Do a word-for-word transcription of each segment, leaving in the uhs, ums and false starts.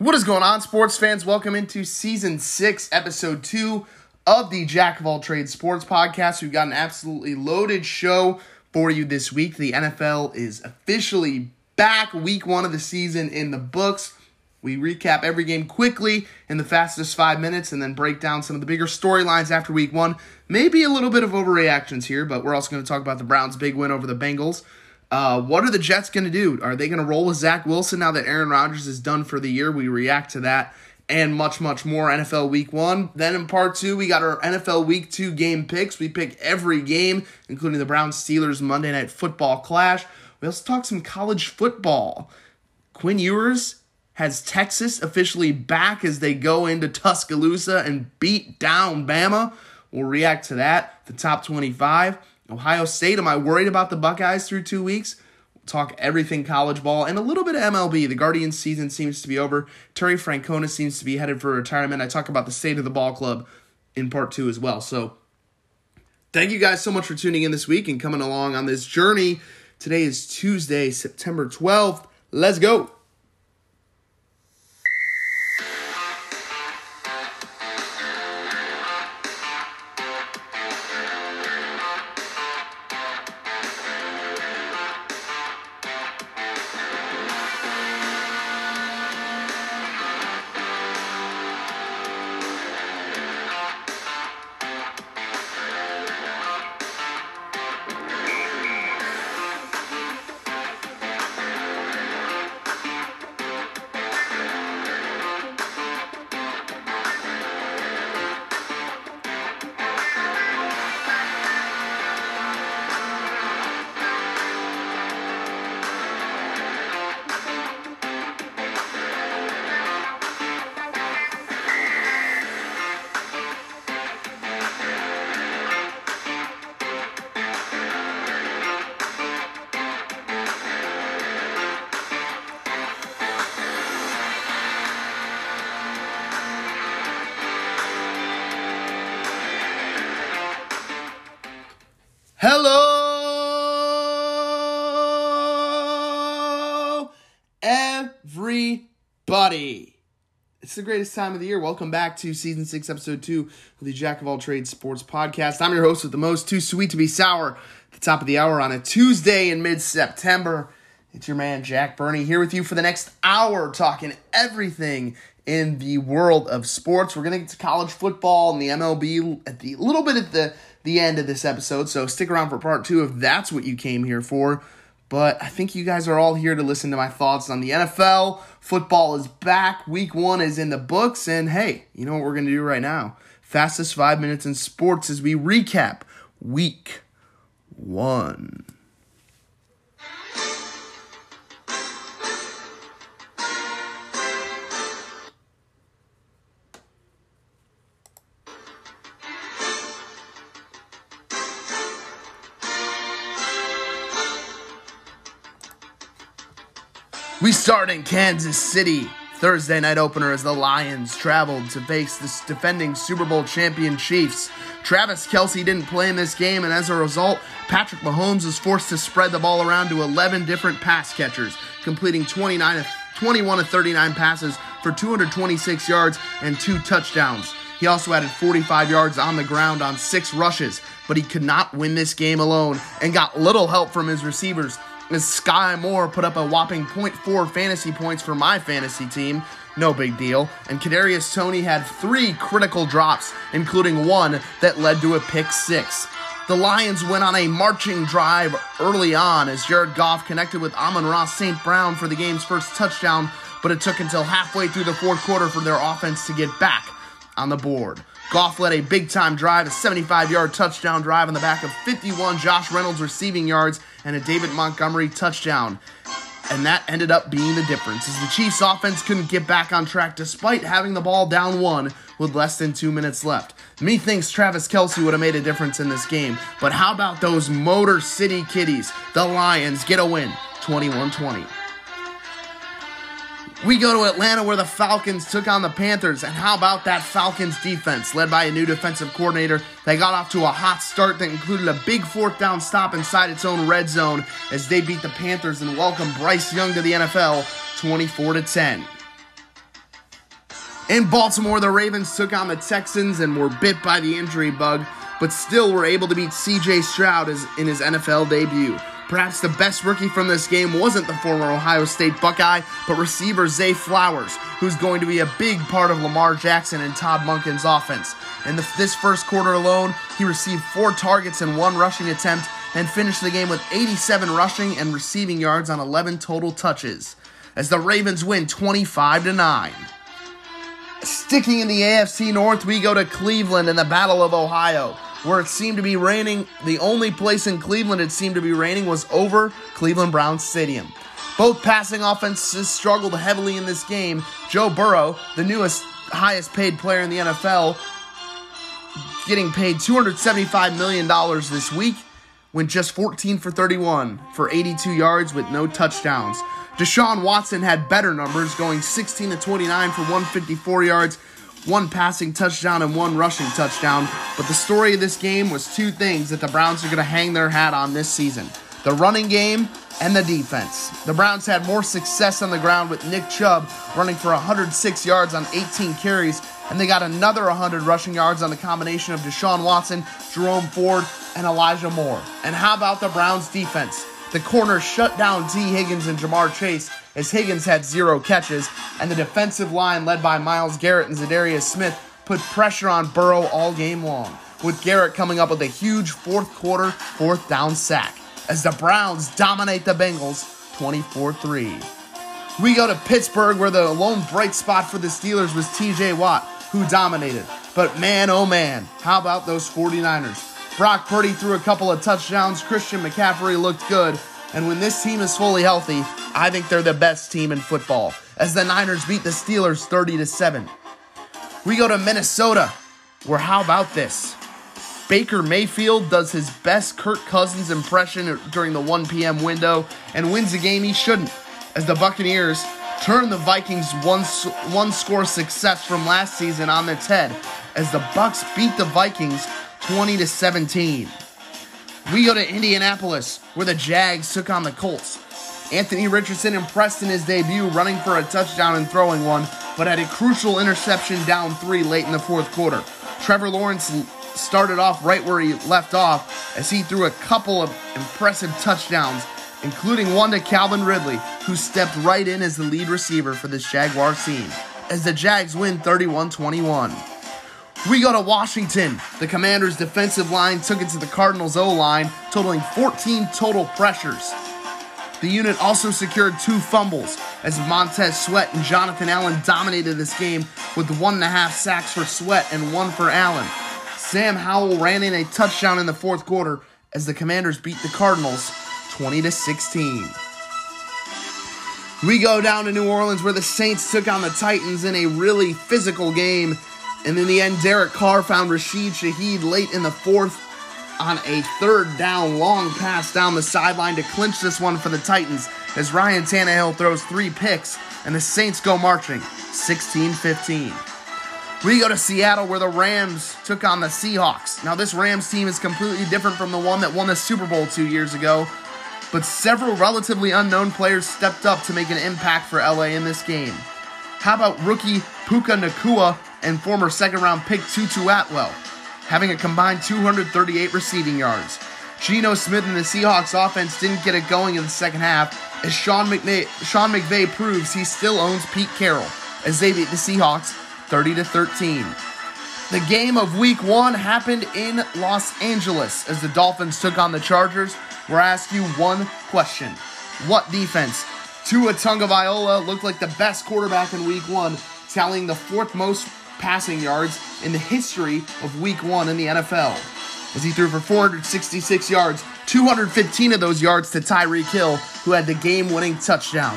What is going on, sports fans? Welcome into Season six, Episode two of the Jack of All Trades Sports Podcast. We've got an absolutely loaded show for you this week. The N F L is officially back. Week one of the season in the books. We recap every game quickly in the fastest five minutes and then break down some of the bigger storylines after week one. Maybe a little bit of overreactions here, but we're also going to talk about the Browns' big win over the Bengals. Uh, what are the Jets going to do? Are they going to roll with Zach Wilson now that Aaron Rodgers is done for the year? We react to that and much, much more. N F L Week one. Then in Part two, we got our N F L Week two game picks. We pick every game, including the Browns-Steelers Monday Night Football clash. We also talk some college football. Quinn Ewers has Texas officially back as they go into Tuscaloosa and beat down Bama. We'll react to that. The top twenty-five. Ohio State, am I worried about the Buckeyes through two weeks? We'll talk everything college ball and a little bit of M L B. The Guardians season seems to be over. Terry Francona seems to be headed for retirement. I talk about the state of the ball club in part two as well. So thank you guys so much for tuning in this week and coming along on this journey. Today is Tuesday, September twelfth. Let's go. Hello, everybody. It's the greatest time of the year. Welcome back to Season six, Episode two of the Jack of All Trades Sports Podcast. I'm your host with the most, too sweet to be sour, at the top of the hour on a Tuesday in mid-September. It's your man, Jack Burney, here with you for the next hour, talking everything in the world of sports. We're going to get to college football and the M L B at the little bit at the the end of this episode, so stick around for part two if that's what you came here for. But I think you guys are all here to listen to my thoughts on the N F L. Football is back. Week one is in the books. And hey, you know what we're going to do right now? Fastest five minutes in sports as we recap week one. We start in Kansas City. Thursday night opener as the Lions traveled to face the defending Super Bowl champion Chiefs. Travis Kelce didn't play in this game, and as a result, Patrick Mahomes was forced to spread the ball around to eleven different pass catchers, completing twenty-nine of, twenty-one of thirty-nine passes for two hundred twenty-six yards and two touchdowns. He also added forty-five yards on the ground on six rushes, but he could not win this game alone and got little help from his receivers, as Sky Moore put up a whopping zero point four fantasy points for my fantasy team. No big deal. And Kadarius Toney had three critical drops, including one that led to a pick six. The Lions went on a marching drive early on as Jared Goff connected with Amon-Ra Saint Brown for the game's first touchdown, but it took until halfway through the fourth quarter for their offense to get back on the board. Goff led a big-time drive, a seventy-five-yard touchdown drive on the back of fifty-one Josh Reynolds receiving yards and a David Montgomery touchdown. And that ended up being the difference, as the Chiefs' offense couldn't get back on track despite having the ball down one with less than two minutes left. Methinks Travis Kelce would have made a difference in this game, but how about those Motor City Kitties? The Lions get a win, twenty-one twenty. We go to Atlanta where the Falcons took on the Panthers, and how about that Falcons defense led by a new defensive coordinator? They got off to a hot start that included a big fourth down stop inside its own red zone as they beat the Panthers and welcome Bryce Young to the N F L, twenty-four to ten. In Baltimore, the Ravens took on the Texans and were bit by the injury bug, but still were able to beat C J. Stroud in his N F L debut. Perhaps the best rookie from this game wasn't the former Ohio State Buckeye, but receiver Zay Flowers, who's going to be a big part of Lamar Jackson and Todd Munkin's offense. In the, this first quarter alone, he received four targets and one rushing attempt and finished the game with eighty-seven rushing and receiving yards on eleven total touches, as the Ravens win twenty-five to nine. Sticking in the A F C North, we go to Cleveland in the Battle of Ohio, where it seemed to be raining. The only place in Cleveland it seemed to be raining was over Cleveland Browns Stadium. Both passing offenses struggled heavily in this game. Joe Burrow, the newest, highest-paid player in the N F L, getting paid two hundred seventy-five million dollars this week, went just fourteen for thirty-one for eighty-two yards with no touchdowns. Deshaun Watson had better numbers, going sixteen to twenty-nine for one hundred fifty-four yards, one passing touchdown and one rushing touchdown, but the story of this game was two things that the Browns are going to hang their hat on this season: the running game and the defense. The Browns had more success on the ground with Nick Chubb running for one hundred six yards on eighteen carries, and they got another one hundred rushing yards on the combination of Deshaun Watson, Jerome Ford, and Elijah Moore. And how about the Browns' defense? The corners shut down T. Higgins and Jamar Chase, as Higgins had zero catches, and the defensive line led by Myles Garrett and Zadarius Smith put pressure on Burrow all game long, with Garrett coming up with a huge fourth quarter, fourth down sack, as the Browns dominate the Bengals twenty-four three. We go to Pittsburgh, where the lone bright spot for the Steelers was T J. Watt, who dominated. But man, oh man, how about those 49ers? Brock Purdy threw a couple of touchdowns, Christian McCaffrey looked good, and when this team is fully healthy, I think they're the best team in football, as the Niners beat the Steelers thirty to seven. We go to Minnesota, where how about this? Baker Mayfield does his best Kirk Cousins impression during the one p.m. window and wins a game he shouldn't, as the Buccaneers turn the Vikings' one, one score success from last season on its head, as the Bucs beat the Vikings twenty to seventeen. We go to Indianapolis, where the Jags took on the Colts. Anthony Richardson impressed in his debut, running for a touchdown and throwing one, but had a crucial interception down three late in the fourth quarter. Trevor Lawrence started off right where he left off, as he threw a couple of impressive touchdowns, including one to Calvin Ridley, who stepped right in as the lead receiver for this Jaguars team, as the Jags win thirty-one twenty-one. We go to Washington. The Commanders' defensive line took it to the Cardinals' O-line, totaling fourteen total pressures. The unit also secured two fumbles, as Montez Sweat and Jonathan Allen dominated this game with one and a half sacks for Sweat and one for Allen. Sam Howell ran in a touchdown in the fourth quarter, as the Commanders beat the Cardinals twenty to sixteen. We go down to New Orleans, where the Saints took on the Titans in a really physical game. And in the end, Derek Carr found Rashid Shaheed late in the fourth on a third down long pass down the sideline to clinch this one for the Titans, as Ryan Tannehill throws three picks and the Saints go marching sixteen fifteen. We go to Seattle, where the Rams took on the Seahawks. Now, this Rams team is completely different from the one that won the Super Bowl two years ago, but several relatively unknown players stepped up to make an impact for L A in this game. How about rookie Puka Nacua and former second-round pick Tutu Atwell, having a combined two hundred thirty-eight receiving yards? Geno Smith and the Seahawks offense didn't get it going in the second half, as Sean McVay, Sean McVay proves he still owns Pete Carroll, as they beat the Seahawks thirty to thirteen. The game of week one happened in Los Angeles, as the Dolphins took on the Chargers. We'll ask you one question: what defense? Tua Tagovailoa looked like the best quarterback in week one, tallying the fourth most passing yards in the history of week one in the N F L, as he threw for four hundred sixty-six yards, two hundred fifteen of those yards to Tyreek Hill, who had the game-winning touchdown.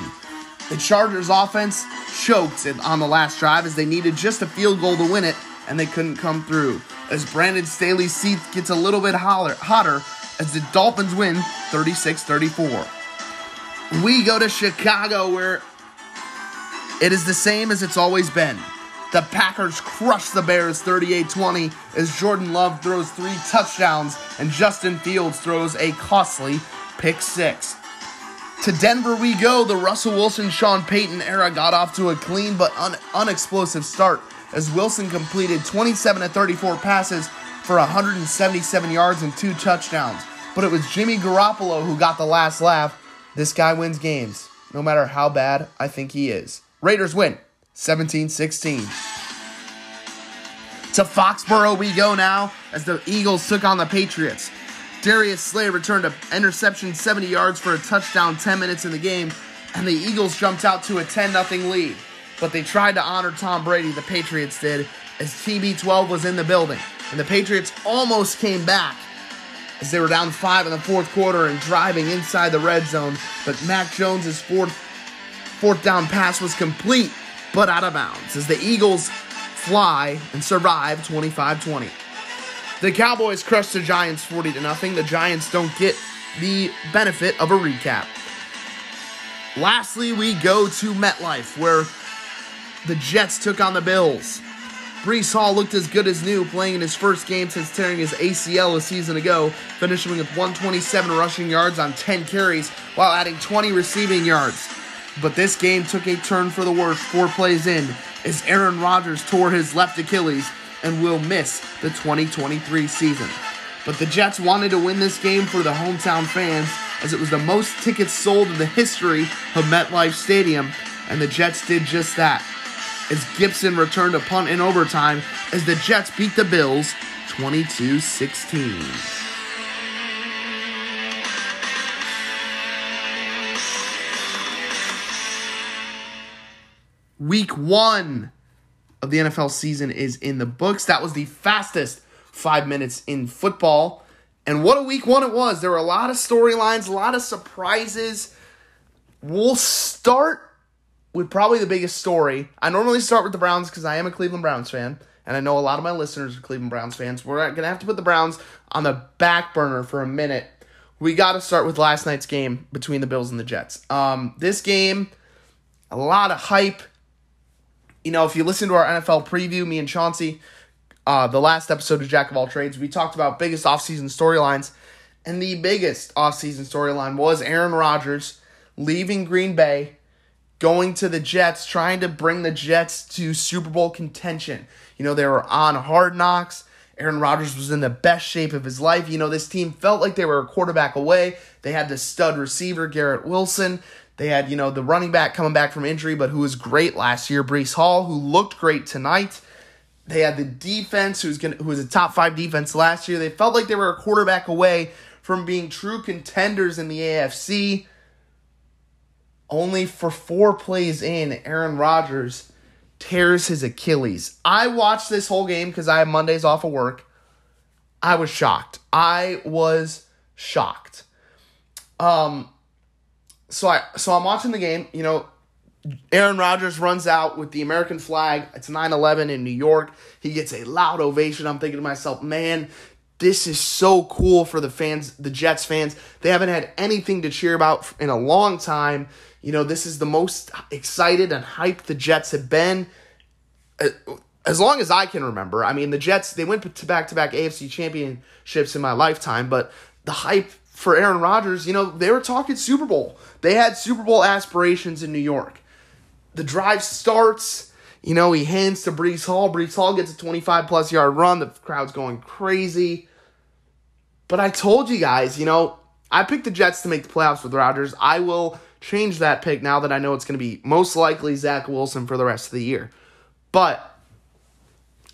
The Chargers offense choked on the last drive, as they needed just a field goal to win it, and they couldn't come through, as Brandon Staley's seat gets a little bit hotter, as the Dolphins win thirty-six thirty-four. We go to Chicago, where it is the same as it's always been. The Packers crush the Bears thirty-eight twenty, as Jordan Love throws three touchdowns and Justin Fields throws a costly pick six. To Denver we go. The Russell Wilson, Sean Payton era got off to a clean but un- unexplosive start as Wilson completed twenty-seven of thirty-four passes for one hundred seventy-seven yards and two touchdowns. But it was Jimmy Garoppolo who got the last laugh. This guy wins games, no matter how bad I think he is. Raiders win, seventeen sixteen. To Foxborough we go now as the Eagles took on the Patriots. Darius Slay returned an interception seventy yards for a touchdown ten minutes in the game, and the Eagles jumped out to a ten nothing lead. But they tried to honor Tom Brady, the Patriots did, as T B twelve was in the building. And the Patriots almost came back as they were down five in the fourth quarter and driving inside the red zone. But Mac Jones' fourth, fourth down pass was complete, but out of bounds, as the Eagles fly and survive twenty-five twenty. The Cowboys crushed the Giants forty to nothing. The Giants don't get the benefit of a recap. Lastly, we go to MetLife, where the Jets took on the Bills. Breece Hall looked as good as new, playing in his first game since tearing his A C L a season ago, finishing with one hundred twenty-seven rushing yards on ten carries while adding twenty receiving yards. But this game took a turn for the worse four plays in, as Aaron Rodgers tore his left Achilles and will miss the twenty twenty-three season. But the Jets wanted to win this game for the hometown fans, as it was the most tickets sold in the history of MetLife Stadium, and the Jets did just that, as Gibson returned a punt in overtime as the Jets beat the Bills twenty-two sixteen. Week one of the N F L season is in the books. That was the fastest five minutes in football. And what a week one it was. There were a lot of storylines, a lot of surprises. We'll start with probably the biggest story. I normally start with the Browns because I am a Cleveland Browns fan, and I know a lot of my listeners are Cleveland Browns fans. We're going to have to put the Browns on the back burner for a minute. We got to start with last night's game between the Bills and the Jets. Um, this game, a lot of hype. You know, if you listen to our N F L preview, me and Chauncey, uh, the last episode of Jack of All Trades, we talked about biggest offseason storylines. And the biggest offseason storyline was Aaron Rodgers leaving Green Bay, going to the Jets, trying to bring the Jets to Super Bowl contention. You know, they were on Hard Knocks. Aaron Rodgers was in the best shape of his life. You know, this team felt like they were a quarterback away. They had the stud receiver, Garrett Wilson. They had, you know, the running back coming back from injury, but who was great last year, Breece Hall, who looked great tonight. They had the defense, who's gonna, who was a top-five defense last year. They felt like they were a quarterback away from being true contenders in the A F C. Only for four plays in, Aaron Rodgers tears his Achilles. I watched this whole game because I have Mondays off of work. I was shocked. I was shocked. Um... So, I, so I'm watching the game, you know, Aaron Rodgers runs out with the American flag. It's nine eleven in New York. He gets a loud ovation. I'm thinking to myself, man, this is so cool for the fans, the Jets fans. They haven't had anything to cheer about in a long time. You know, this is the most excited and hyped the Jets have been as long as I can remember. I mean, the Jets, they went to back-to-back A F C championships in my lifetime, but the hype for Aaron Rodgers, you know, they were talking Super Bowl. They had Super Bowl aspirations in New York. The drive starts. You know, he hands to Breece Hall. Breece Hall gets a twenty-five plus yard run. The crowd's going crazy. But I told you guys, you know, I picked the Jets to make the playoffs with Rodgers. I will change that pick now that I know it's going to be most likely Zach Wilson for the rest of the year. But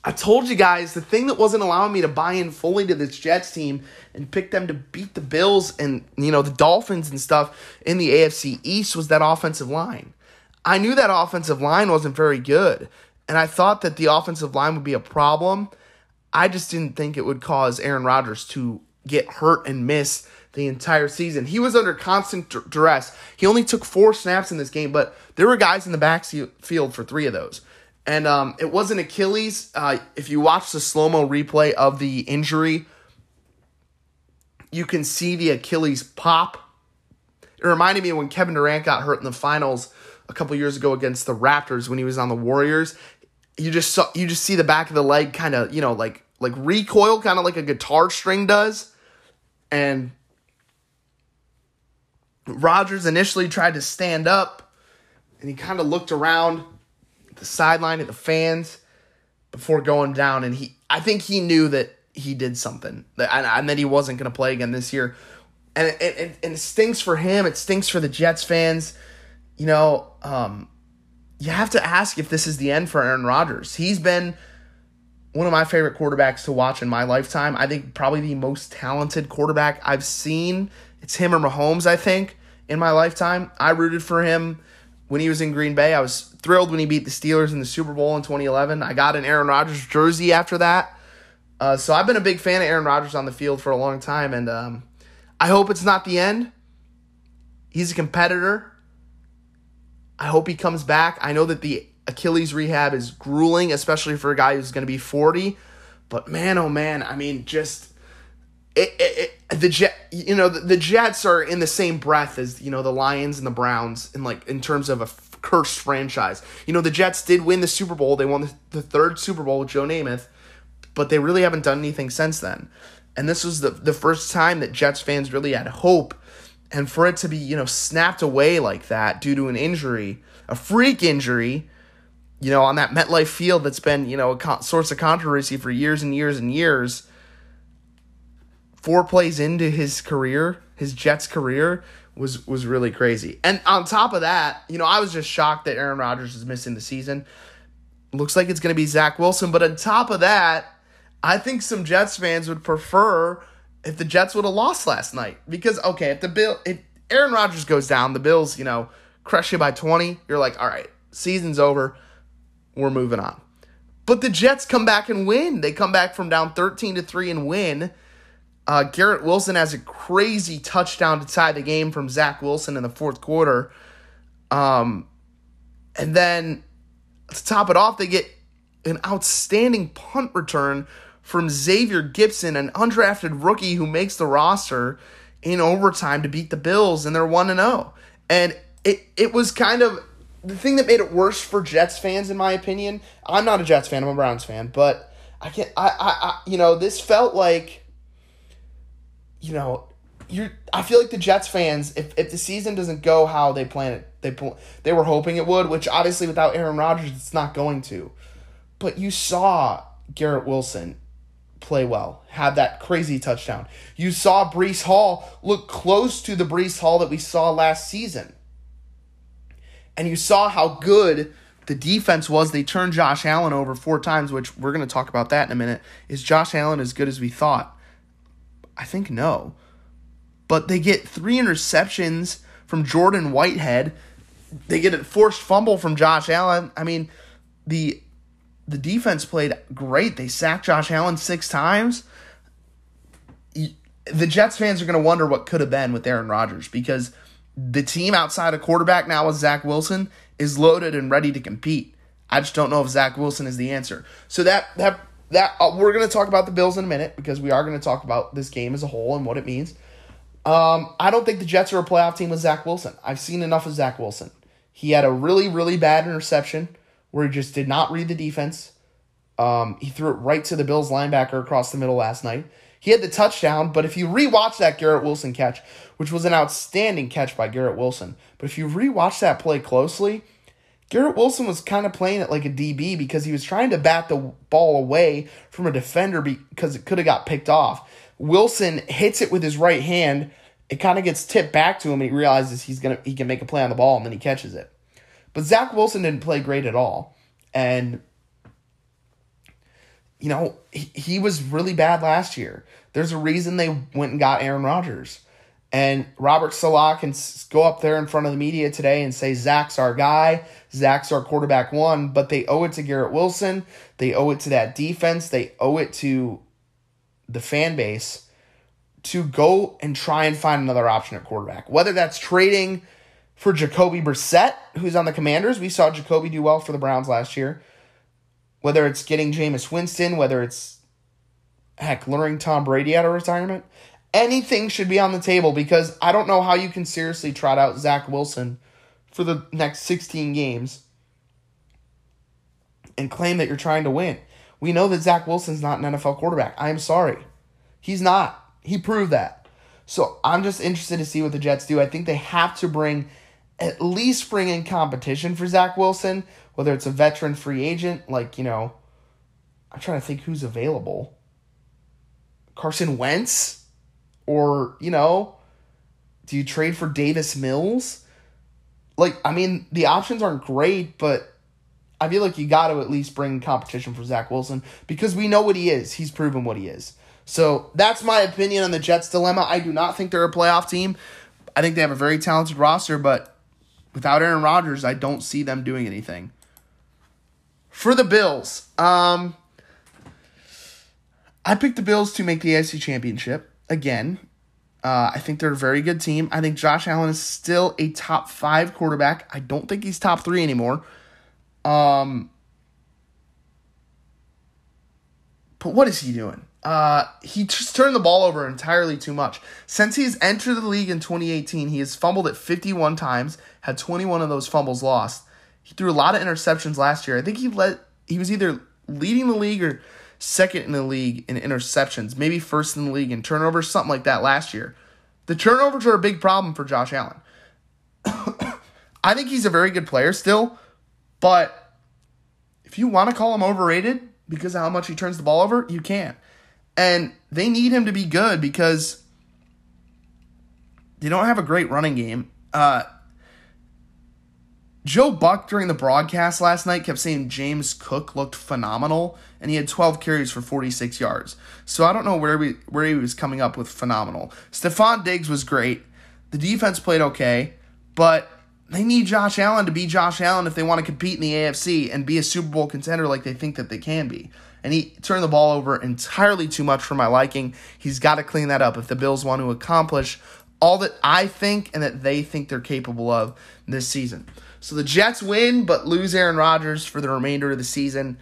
I told you guys, the thing that wasn't allowing me to buy in fully to this Jets team and pick them to beat the Bills and, you know, the Dolphins and stuff in the A F C East was that offensive line. I knew that offensive line wasn't very good, and I thought that the offensive line would be a problem. I just didn't think it would cause Aaron Rodgers to get hurt and miss the entire season. He was under constant d- duress. He only took four snaps in this game, but there were guys in the backfield for three of those. And um, it was an Achilles. Uh, if you watch the slow-mo replay of the injury, you can see the Achilles pop. It reminded me of when Kevin Durant got hurt in the finals a couple years ago against the Raptors when he was on the Warriors. You just saw, you just see the back of the leg kind of, you know, like like recoil, kind of like a guitar string does. And Rodgers initially tried to stand up, and he kind of looked around the sideline at the fans before going down, and he I think he knew that he did something, that, and, and that he wasn't going to play again this year. And it, it, and it stinks for him. It stinks for the Jets fans. You know, um, you have to ask if this is the end for Aaron Rodgers. He's been one of my favorite quarterbacks to watch in my lifetime. I think probably the most talented quarterback I've seen. It's him or Mahomes, I think, in my lifetime. I rooted for him when he was in Green Bay. I was thrilled when he beat the Steelers in the Super Bowl in twenty eleven. I got an Aaron Rodgers jersey after that. Uh, so I've been a big fan of Aaron Rodgers on the field for a long time, and um, I hope it's not the end. He's a competitor. I hope he comes back. I know that the Achilles rehab is grueling, especially for a guy who's going to be forty. But man, oh man, I mean, just it, it, it, the Jet, you know, the, the Jets are in the same breath as, you know, the Lions and the Browns, in like in terms of a f- cursed franchise. You know, the Jets did win the Super Bowl; they won the, the third Super Bowl with Joe Namath, but they really haven't done anything since then. And this was the the first time that Jets fans really had hope, and for it to be, you know, snapped away like that due to an injury, a freak injury. You know, on that MetLife field that's been, you know, a co- source of controversy for years and years and years. Four plays into his career, his Jets career, was was really crazy. And on top of that, you know, I was just shocked that Aaron Rodgers is missing the season. Looks like it's going to be Zach Wilson. But on top of that, I think some Jets fans would prefer if the Jets would have lost last night. Because, okay, if the Bill, if Aaron Rodgers goes down, the Bills, you know, crush you by twenty, you're like, all right, season's over. We're moving on. But the Jets come back and win. They come back from down thirteen to three and win. Uh, Garrett Wilson has a crazy touchdown to tie the game from Zach Wilson in the fourth quarter. Um, and then to top it off, they get an outstanding punt return from Xavier Gibson, an undrafted rookie who makes the roster in overtime to beat the Bills, and they're one and oh. And it it was kind of... The thing that made it worse for Jets fans, in my opinion, I'm not a Jets fan, I'm a Browns fan, but I can't, I, I, I you know, this felt like, you know, you're, I feel like the Jets fans, if, if the season doesn't go how they plan it, they, they were hoping it would, which obviously without Aaron Rodgers, it's not going to, but you saw Garrett Wilson play well, have that crazy touchdown. You saw Breece Hall look close to the Breece Hall that we saw last season. And you saw how good the defense was. They turned Josh Allen over four times, which we're going to talk about that in a minute. Is Josh Allen as good as we thought? I think no. But they get three interceptions from Jordan Whitehead. They get a forced fumble from Josh Allen. I mean, the the defense played great. They sacked Josh Allen six times. The Jets fans are going to wonder what could have been with Aaron Rodgers, because the team outside of quarterback now with Zach Wilson is loaded and ready to compete. I just don't know if Zach Wilson is the answer. So that that that uh, we're going to talk about the Bills in a minute, because we are going to talk about this game as a whole and what it means. Um, I don't think the Jets are a playoff team with Zach Wilson. I've seen enough of Zach Wilson. He had a really, really bad interception where he just did not read the defense. Um, he threw it right to the Bills linebacker across the middle last night. He had the touchdown, but if you rewatch that Garrett Wilson catch, which was an outstanding catch by Garrett Wilson, but if you rewatch that play closely, Garrett Wilson was kind of playing it like a D B, because he was trying to bat the ball away from a defender because it could have got picked off. Wilson hits it with his right hand. It kind of gets tipped back to him, and he realizes he's gonna he can make a play on the ball, and then he catches it. But Zach Wilson didn't play great at all, and you know, he, he was really bad last year. There's a reason they went and got Aaron Rodgers. And Robert Saleh can go up there in front of the media today and say, Zach's our guy, Zach's our quarterback one, but they owe it to Garrett Wilson. They owe it to that defense. They owe it to the fan base to go and try and find another option at quarterback. Whether that's trading for Jacoby Brissett, who's on the Commanders. We saw Jacoby do well for the Browns last year. Whether it's getting Jameis Winston, whether it's, heck, luring Tom Brady out of retirement, anything should be on the table, because I don't know how you can seriously trot out Zach Wilson for the next sixteen games and claim that you're trying to win. We know that Zach Wilson's not an N F L quarterback. I am sorry. He's not. He proved that. So I'm just interested to see what the Jets do. I think they have to bring, at least bring in competition for Zach Wilson, whether it's a veteran free agent, like, you know, I'm trying to think who's available. Carson Wentz? Or, you know, do you trade for Davis Mills? Like, I mean, the options aren't great, but I feel like you got to at least bring competition for Zach Wilson because we know what he is. He's proven what he is. So that's my opinion on the Jets' dilemma. I do not think they're a playoff team. I think they have a very talented roster, but without Aaron Rodgers, I don't see them doing anything. For the Bills, um, I picked the Bills to make the A F C Championship again. Uh, I think they're a very good team. I think Josh Allen is still a top five quarterback. I don't think he's top three anymore. Um, but what is he doing? Uh, he just turned the ball over entirely too much. Since he's entered the league in twenty eighteen, he has fumbled it fifty-one times, had twenty-one of those fumbles lost. He threw a lot of interceptions last year. I think he led, he was either leading the league or second in the league in interceptions, maybe first in the league in turnovers, something like that last year. The turnovers are a big problem for Josh Allen. I think he's a very good player still, but if you want to call him overrated because of how much he turns the ball over, you can. And they need him to be good because they don't have a great running game. Uh, Joe Buck during the broadcast last night kept saying James Cook looked phenomenal, and he had twelve carries for forty-six yards. So I don't know where we where he was coming up with phenomenal. Stephon Diggs was great. The defense played okay, but they need Josh Allen to be Josh Allen if they want to compete in the A F C and be a Super Bowl contender like they think that they can be. And he turned the ball over entirely too much for my liking. He's got to clean that up if the Bills want to accomplish all that I think and that they think they're capable of this season. So the Jets win, but lose Aaron Rodgers for the remainder of the season.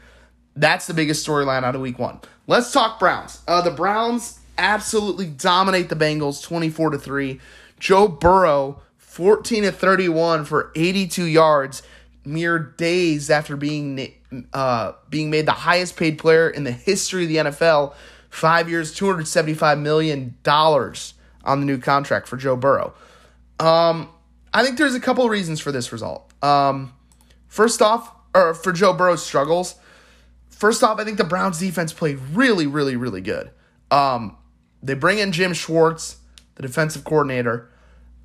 That's the biggest storyline out of week one. Let's talk Browns. Uh, the Browns absolutely dominate the Bengals twenty-four to three. Joe Burrow, fourteen to thirty-one for eighty-two yards, mere days after being uh, being made the highest paid player in the history of the N F L. Five years, two hundred seventy-five million dollars on the new contract for Joe Burrow. Um, I think there's a couple of reasons for this result. Um, first off, or for Joe Burrow's struggles, First off, I think the Browns defense played really, really, really good. Um, they bring in Jim Schwartz, the defensive coordinator.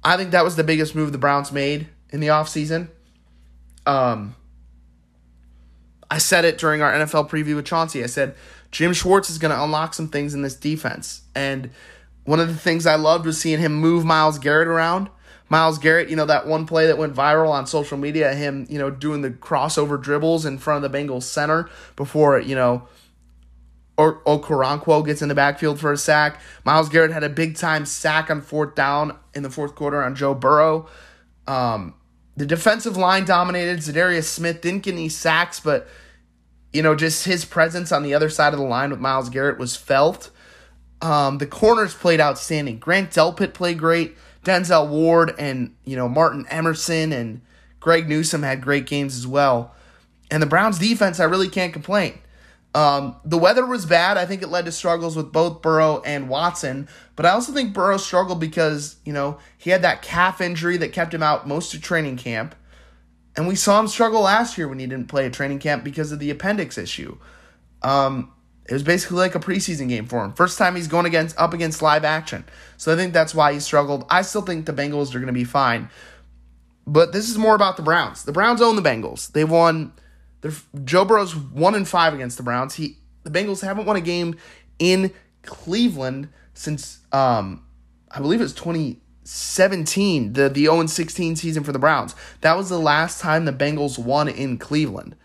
I think that was the biggest move the Browns made in the offseason. Um, I said it during our N F L preview with Chauncey. I said, Jim Schwartz is going to unlock some things in this defense. And one of the things I loved was seeing him move Myles Garrett around. Myles Garrett, you know, that one play that went viral on social media, him, you know, doing the crossover dribbles in front of the Bengals center before, you know, or Okoronkwo gets in the backfield for a sack. Myles Garrett had a big-time sack on fourth down in the fourth quarter on Joe Burrow. Um, the defensive line dominated. Zadarius Smith didn't get any sacks, but, you know, just his presence on the other side of the line with Myles Garrett was felt. Um, the corners played outstanding. Grant Delpit played great. Denzel Ward and, you know, Martin Emerson and Greg Newsome had great games as well. And the Browns defense, I really can't complain. Um, the weather was bad. I think it led to struggles with both Burrow and Watson. But I also think Burrow struggled because, you know, he had that calf injury that kept him out most of training camp. And we saw him struggle last year when he didn't play at training camp because of the appendix issue. Um, it was basically like a preseason game for him. First time he's going against up against live action. So I think that's why he struggled. I still think the Bengals are going to be fine. But this is more about the Browns. The Browns own the Bengals. They've won. Joe Burrow's one and five against the Browns. He The Bengals haven't won a game in Cleveland since, um, I believe it was twenty seventeen, the, the oh and sixteen season for the Browns. That was the last time the Bengals won in Cleveland.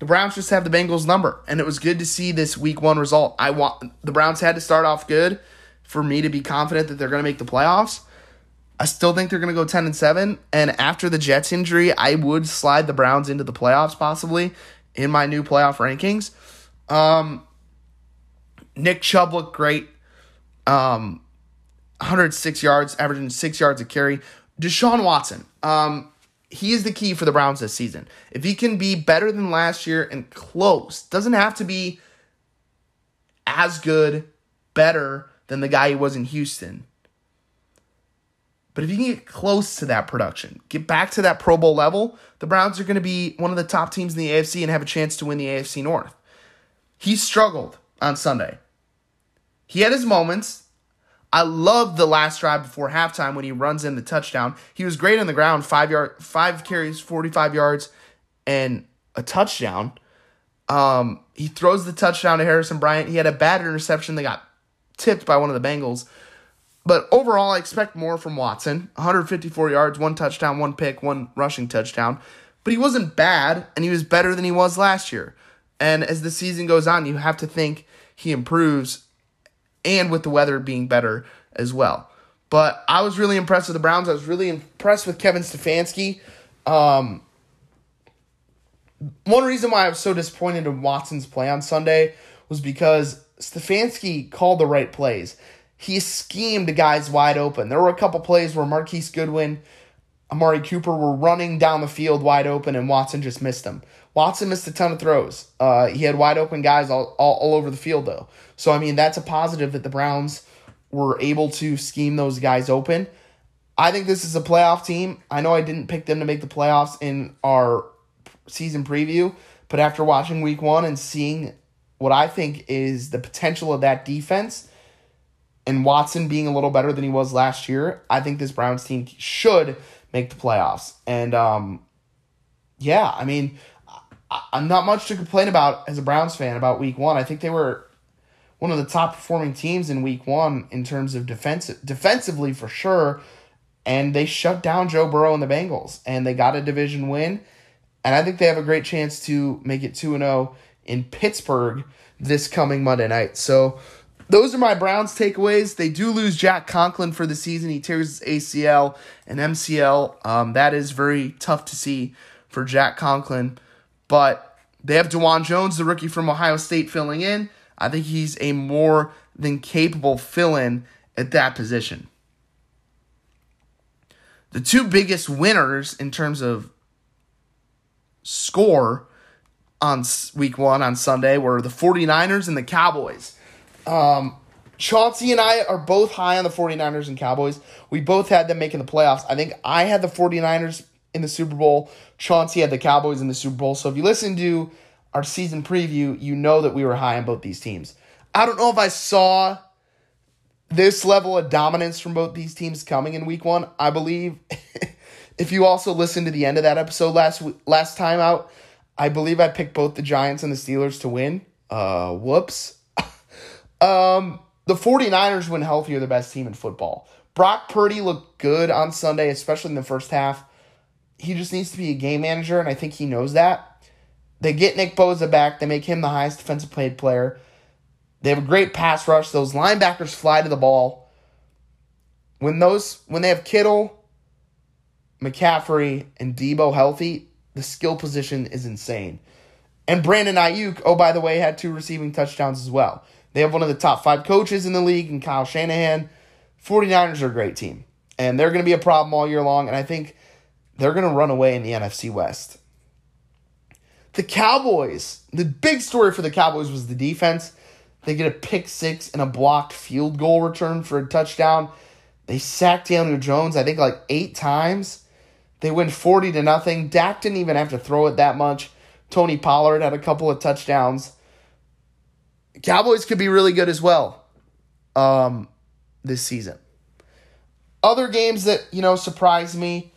The Browns just have the Bengals number, and it was good to see this week one result. I want the Browns had to start off good for me to be confident that they're going to make the playoffs. I still think they're going to go ten and seven, and after the Jets injury, I would slide the Browns into the playoffs possibly in my new playoff rankings. Um, Nick Chubb looked great. Um, one hundred six yards, averaging six yards a carry. Deshaun Watson, um, he is the key for the Browns this season. If he can be better than last year and close, doesn't have to be as good, better than the guy he was in Houston. But if you can get close to that production, get back to that Pro Bowl level, the Browns are going to be one of the top teams in the A F C and have a chance to win the A F C North. He struggled on Sunday. He had his moments. I love the last drive before halftime when he runs in the touchdown. He was great on the ground, five yard, five carries, forty-five yards, and a touchdown. Um, he throws the touchdown to Harrison Bryant. He had a bad interception that got tipped by one of the Bengals. But overall, I expect more from Watson. one hundred fifty-four yards, one touchdown, one pick, one rushing touchdown. But he wasn't bad, and he was better than he was last year. And as the season goes on, you have to think he improves, and with the weather being better as well. But I was really impressed with the Browns. I was really impressed with Kevin Stefanski. Um, one reason why I was so disappointed in Watson's play on Sunday was because Stefanski called the right plays. He schemed guys wide open. There were a couple plays where Marquise Goodwin, Amari Cooper were running down the field wide open, and Watson just missed them. Watson missed a ton of throws. Uh, he had wide open guys all, all, all over the field, though. So, I mean, that's a positive that the Browns were able to scheme those guys open. I think this is a playoff team. I know I didn't pick them to make the playoffs in our season preview, but after watching week one and seeing what I think is the potential of that defense, and Watson being a little better than he was last year, I think this Browns team should make the playoffs. And, um, yeah, I mean, I, I'm not much to complain about as a Browns fan about week one. I think they were one of the top-performing teams in week one in terms of defense, defensively for sure, and they shut down Joe Burrow and the Bengals, and they got a division win, and I think they have a great chance to make it two and oh in Pittsburgh this coming Monday night. So, those are my Browns takeaways. They do lose Jack Conklin for the season. He tears his A C L and M C L. Um, that is very tough to see for Jack Conklin. But they have DeJuan Jones, the rookie from Ohio State, filling in. I think he's a more than capable fill-in at that position. The two biggest winners in terms of score on week one on Sunday were the 49ers and the Cowboys. Um, Chauncey and I are both high on the 49ers and Cowboys. We both had them making the playoffs. I think I had the 49ers in the Super Bowl. Chauncey had the Cowboys in the Super Bowl. So if you listen to our season preview, you know that we were high on both these teams. I don't know if I saw this level of dominance from both these teams coming in week one. I believe if you also listen to the end of that episode last last time out, I believe I picked both the Giants and the Steelers to win. Uh, whoops. Um, the 49ers, when healthy, are the best team in football. Brock Purdy looked good on Sunday, especially in the first half. He just needs to be a game manager, and I think he knows that. They get Nick Bosa back. They make him the highest defensive paid player. They have a great pass rush. Those linebackers fly to the ball. When those when they have Kittle, McCaffrey, and Debo healthy, the skill position is insane. And Brandon Ayuk, oh, by the way, had two receiving touchdowns as well. They have one of the top five coaches in the league in Kyle Shanahan. 49ers are a great team, and they're going to be a problem all year long, and I think they're going to run away in the N F C West. The Cowboys, the big story for the Cowboys was the defense. They get a pick six and a blocked field goal return for a touchdown. They sacked Daniel Jones, I think, like eight times. They win forty to nothing. Dak didn't even have to throw it that much. Tony Pollard had a couple of touchdowns. Cowboys could be really good as well um, this season. Other games that, you know, surprised me,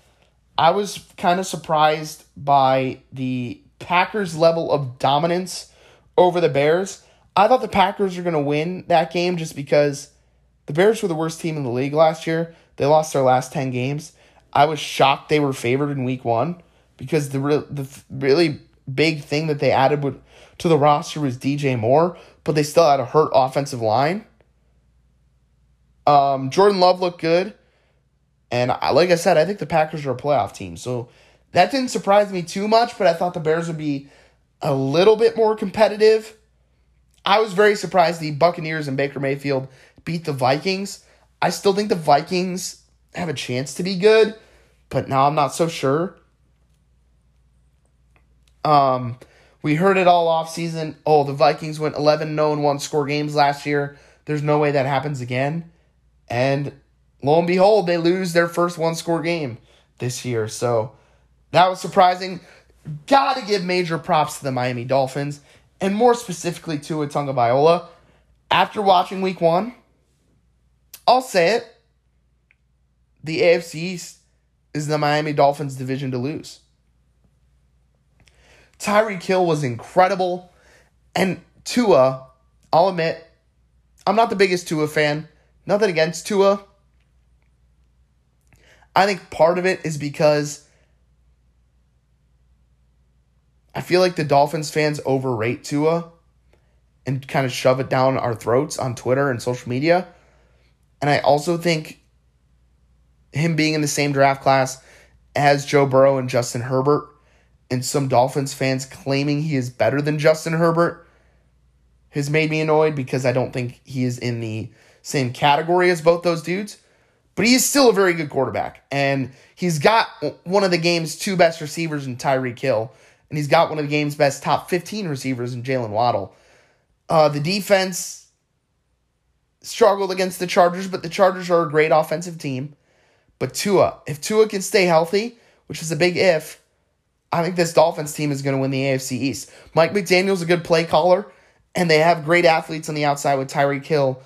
I was kind of surprised by the Packers' level of dominance over the Bears. I thought the Packers were going to win that game just because the Bears were the worst team in the league last year. They lost their last ten games. I was shocked they were favored in week one because the, re- the really big thing that they added would, to the roster was D J Moore, but they still had a hurt offensive line. Um, Jordan Love looked good. And I, like I said, I think the Packers are a playoff team. So that didn't surprise me too much, but I thought the Bears would be a little bit more competitive. I was very surprised the Buccaneers and Baker Mayfield beat the Vikings. I still think the Vikings have a chance to be good, but now I'm not so sure. Um... We heard it all offseason. Oh, the Vikings went eleven and oh in one-score games last year. There's no way that happens again. And lo and behold, they lose their first one-score game this year. So that was surprising. Got to give major props to the Miami Dolphins, and more specifically Tua Tagovailoa. After watching week one, I'll say it, the A F C East is the Miami Dolphins division to lose. Tyreek Hill was incredible, and Tua, I'll admit, I'm not the biggest Tua fan. Nothing against Tua. I think part of it is because I feel like the Dolphins fans overrate Tua and kind of shove it down our throats on Twitter and social media. And I also think him being in the same draft class as Joe Burrow and Justin Herbert, and some Dolphins fans claiming he is better than Justin Herbert, has made me annoyed because I don't think he is in the same category as both those dudes. But he is still a very good quarterback, and he's got one of the game's two best receivers in Tyreek Hill, and he's got one of the game's best top fifteen receivers in Jalen Waddle. Uh, the defense struggled against the Chargers, but the Chargers are a great offensive team. But Tua, if Tua can stay healthy, which is a big if, I think this Dolphins team is going to win the A F C East. Mike McDaniel's a good play caller, and they have great athletes on the outside with Tyreek Hill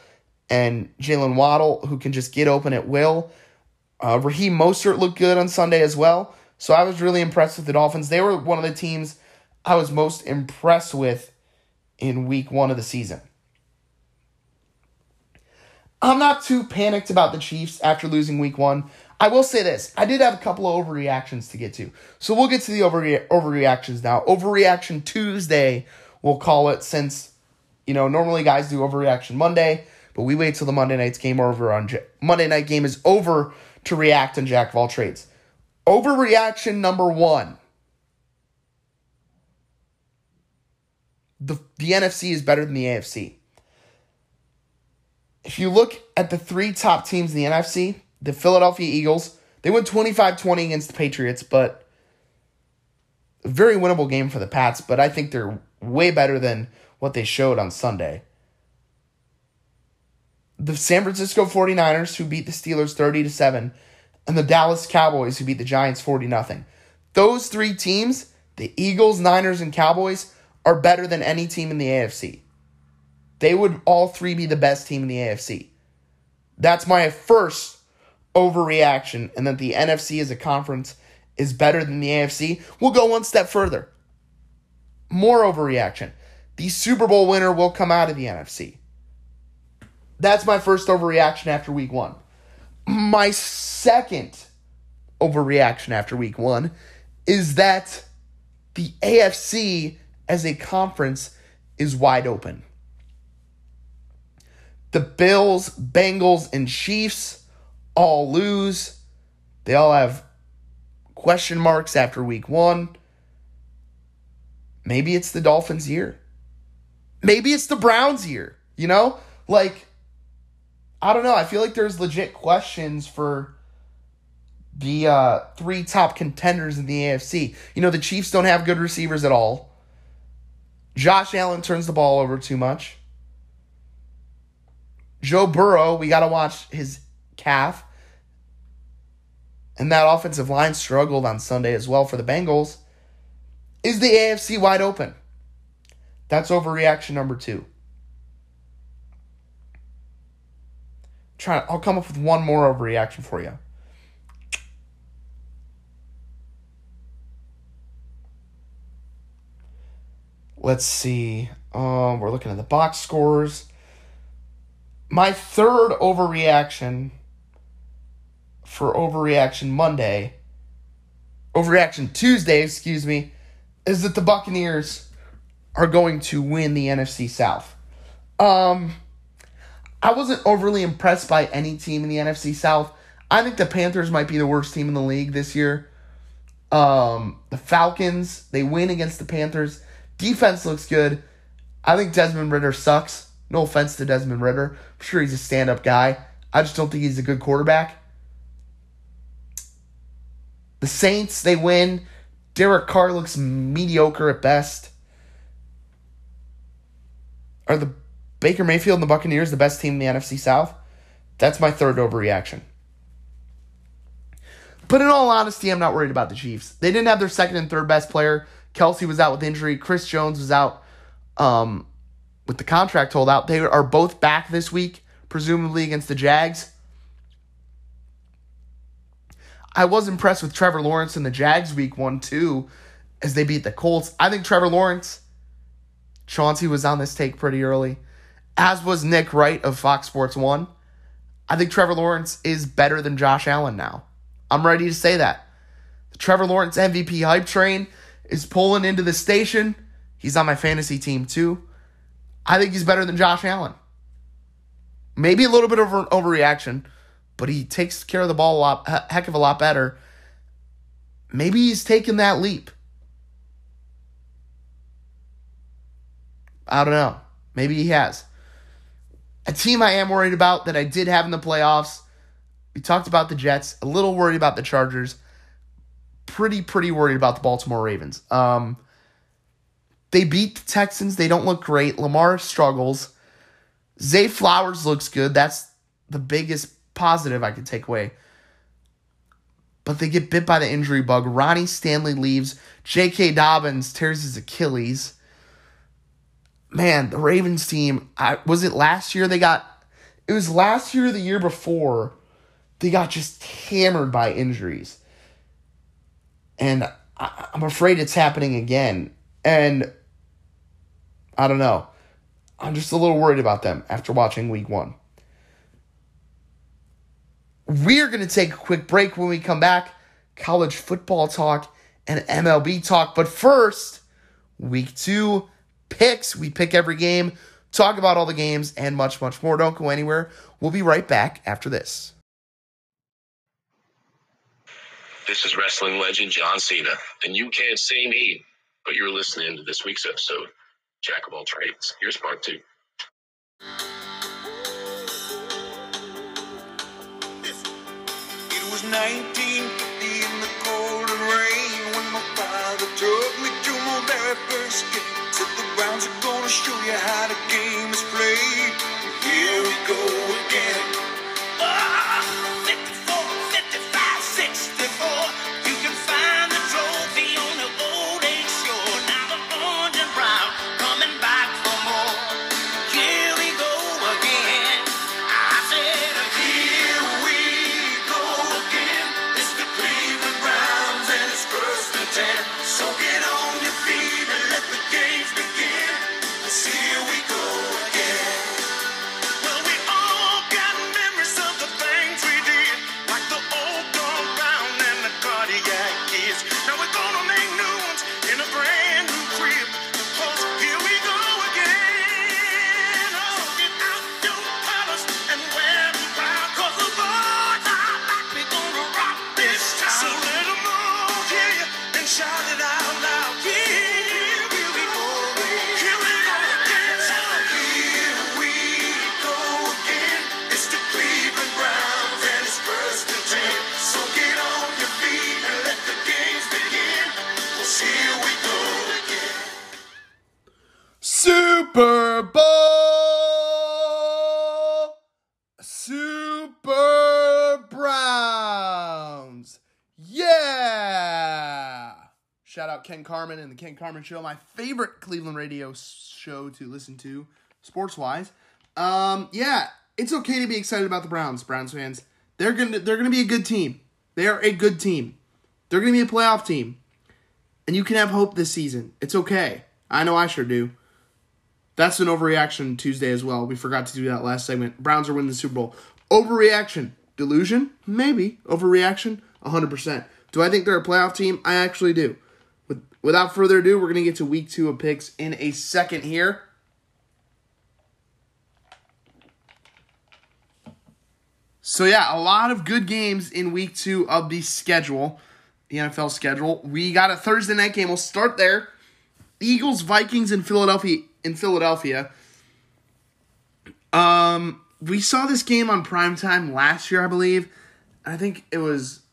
and Jalen Waddle, who can just get open at will. Uh, Raheem Mostert looked good on Sunday as well. So I was really impressed with the Dolphins. They were one of the teams I was most impressed with in week one of the season. I'm not too panicked about the Chiefs after losing week one. I will say this. I did have a couple of overreactions to get to. So we'll get to the overre- overreactions now. Overreaction Tuesday, we'll call it, since, you know, normally guys do Overreaction Monday, but we wait till the Monday night's game over on J- Monday night game is over to react on Jack of All Trades. Overreaction number one. The, the N F C is better than the A F C. If you look at the three top teams in the N F C, the Philadelphia Eagles, they went twenty-five twenty against the Patriots, but a very winnable game for the Pats, but I think they're way better than what they showed on Sunday. The San Francisco 49ers, who beat the Steelers thirty to seven, and the Dallas Cowboys, who beat the Giants forty to nothing. Those three teams, the Eagles, Niners, and Cowboys, are better than any team in the A F C. They would all three be the best team in the A F C. That's my first overreaction, and that the N F C as a conference is better than the A F C. We'll go one step further. More overreaction. The Super Bowl winner will come out of the N F C. That's my first overreaction after week one. My second overreaction after week one is that the A F C as a conference is wide open. The Bills, Bengals, and Chiefs all lose. They all have question marks after week one. Maybe it's the Dolphins' year. Maybe it's the Browns' year, you know? Like, I don't know. I feel like there's legit questions for the uh, three top contenders in the A F C. You know, the Chiefs don't have good receivers at all. Josh Allen turns the ball over too much. Joe Burrow, we got to watch his calf. And that offensive line struggled on Sunday as well for the Bengals. Is the A F C wide open? That's overreaction number two. Try, I'll come up with one more overreaction for you. Let's see. Um, we're looking at the box scores. My third overreaction for Overreaction Monday, Overreaction Tuesday, excuse me, is that the Buccaneers are going to win the N F C South. Um... I wasn't overly impressed by any team in the N F C South. I think the Panthers might be the worst team in the league this year. Um, the Falcons, they win against the Panthers. Defense looks good. I think Desmond Ridder sucks. No offense to Desmond Ridder. I'm sure he's a stand-up guy. I just don't think he's a good quarterback. The Saints, they win. Derek Carr looks mediocre at best. Are the Baker Mayfield and the Buccaneers the best team in the N F C South? That's my third overreaction. But in all honesty, I'm not worried about the Chiefs. They didn't have their second and third best player. Kelce was out with injury. Chris Jones was out um, with the contract holdout. They are both back this week, presumably against the Jags. I was impressed with Trevor Lawrence in the Jags week one, too, as they beat the Colts. I think Trevor Lawrence, Chauncey was on this take pretty early, as was Nick Wright of Fox Sports one. I think Trevor Lawrence is better than Josh Allen now. I'm ready to say that. The Trevor Lawrence M V P hype train is pulling into the station. He's on my fantasy team too. I think he's better than Josh Allen. Maybe a little bit of an overreaction, but he takes care of the ball a lot, a heck of a lot better. Maybe he's taking that leap. I don't know. Maybe he has. A team I am worried about that I did have in the playoffs. We talked about the Jets. A little worried about the Chargers. Pretty, pretty worried about the Baltimore Ravens. Um, they beat the Texans. They don't look great. Lamar struggles. Zay Flowers looks good. That's the biggest positive I could take away. But they get bit by the injury bug. Ronnie Stanley leaves. J K. Dobbins tears his Achilles. Man, the Ravens team, I, was it last year they got, it was last year or the year before, they got just hammered by injuries. And I, I'm afraid it's happening again. And I don't know. I'm just a little worried about them after watching week one. We're going to take a quick break. When we come back, college football talk and M L B talk. But first, week two picks. We pick every game, talk about all the games, and much, much more. Don't go anywhere. We'll be right back after this. This is wrestling legend John Cena, and you can't see me, but you're listening to this week's episode, Jack of All Trades. Here's part two. It was nineteen fifty in the cold and rain when my father took me to my very first game. Said the Browns are gonna show you how the game is played. Here we go again. Ah! Shout out Ken Carmen and the Ken Carmen Show, my favorite Cleveland radio show to listen to, sports-wise. Um, yeah, it's okay to be excited about the Browns, Browns fans. They're gonna they're gonna be a good team. They are a good team. They're gonna be a playoff team, and you can have hope this season. It's okay. I know I sure do. That's an overreaction Tuesday as well. We forgot to do that last segment. Browns are winning the Super Bowl. Overreaction, delusion, maybe. Overreaction, one hundred percent. Do I think they're a playoff team? I actually do. Without further ado, we're going to get to week two of picks in a second here. So yeah, a lot of good games in week two of the schedule, the N F L schedule. We got a Thursday night game. We'll start there. Eagles, Vikings in Philadelphia. In Philadelphia. Um, we saw this game on primetime last year, I believe. I think it was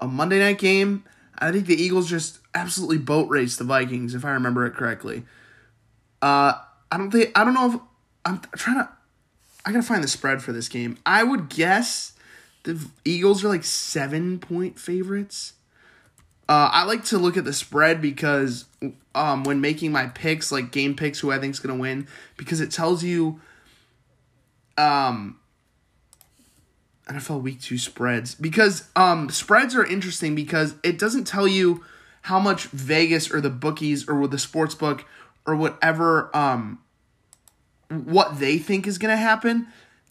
a Monday night game. I think the Eagles just absolutely boat raced the Vikings, if I remember it correctly. Uh, I don't think I don't know if I'm trying to. I gotta find the spread for this game. I would guess The Eagles are like seven-point favorites. Uh, I like to look at the spread because um, when making my picks, like game picks, who I think is going to win, because it tells you um, N F L Week two spreads. Because um, spreads are interesting because it doesn't tell you how much Vegas or the bookies or the sports book or whatever, um, what they think is going to happen.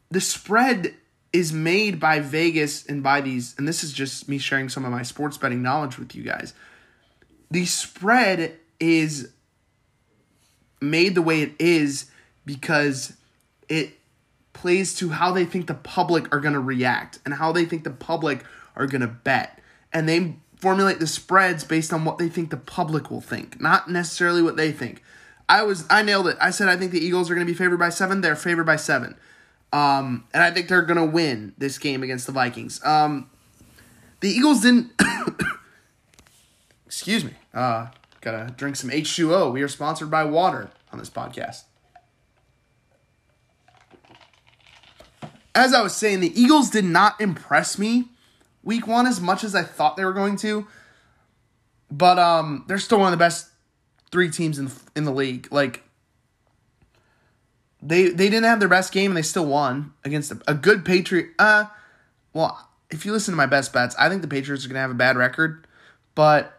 The spread is made by Vegas and by these, and this is just me sharing some of my sports betting knowledge with you guys. The spread is made the way it is because it plays to how they think the public are going to react and how they think the public are going to bet. And they formulate the spreads based on what they think the public will think, not necessarily what they think. I was, I nailed it. I said I think the Eagles are going to be favored by seven. They're favored by seven. Um, and I think they're going to win this game against the Vikings. Um, the Eagles didn't... Excuse me. Uh, got to drink some H two O. We are sponsored by water on this podcast. As I was saying, the Eagles did not impress me week one as much as I thought they were going to. But um, they're still one of the best three teams in, in the league. Like... They they didn't have their best game, and they still won against a, a good Patriot. Uh, well, if you listen to my best bets, I think the Patriots are going to have a bad record. But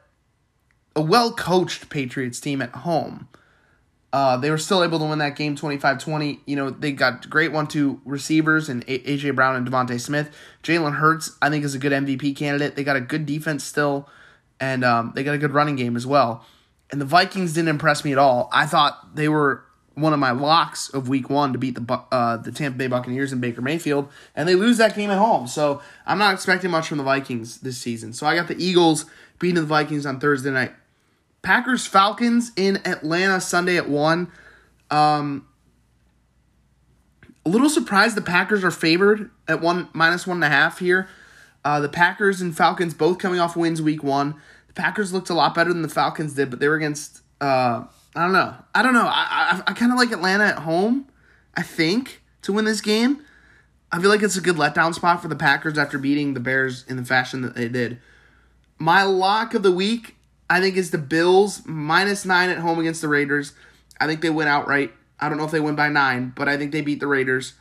a well-coached Patriots team at home, uh, they were still able to win that game twenty-five twenty. You know, they got great one two receivers in A J. Brown and Devontae Smith. Jalen Hurts, I think, is a good M V P candidate. They got a good defense still, and um, they got a good running game as well. And the Vikings didn't impress me at all. I thought they were... one of my locks of week one to beat the uh, the Tampa Bay Buccaneers and Baker Mayfield, and they lose that game at home. So I'm not expecting much from the Vikings this season. So I got the Eagles beating the Vikings on Thursday night. Packers-Falcons in Atlanta Sunday at one. Um, a little surprised the Packers are favored at one minus one and a half here. Uh, the Packers and Falcons both coming off wins week one. The Packers looked a lot better than the Falcons did, but they were against... Uh, I don't know. I don't know. I I, I kind of like Atlanta at home, I think, to win this game. I feel like it's a good letdown spot for the Packers after beating the Bears in the fashion that they did. My lock of the week, I think, is the Bills, minus nine at home against the Raiders. I think they win outright. I don't know if they win by nine, but I think they beat the Raiders.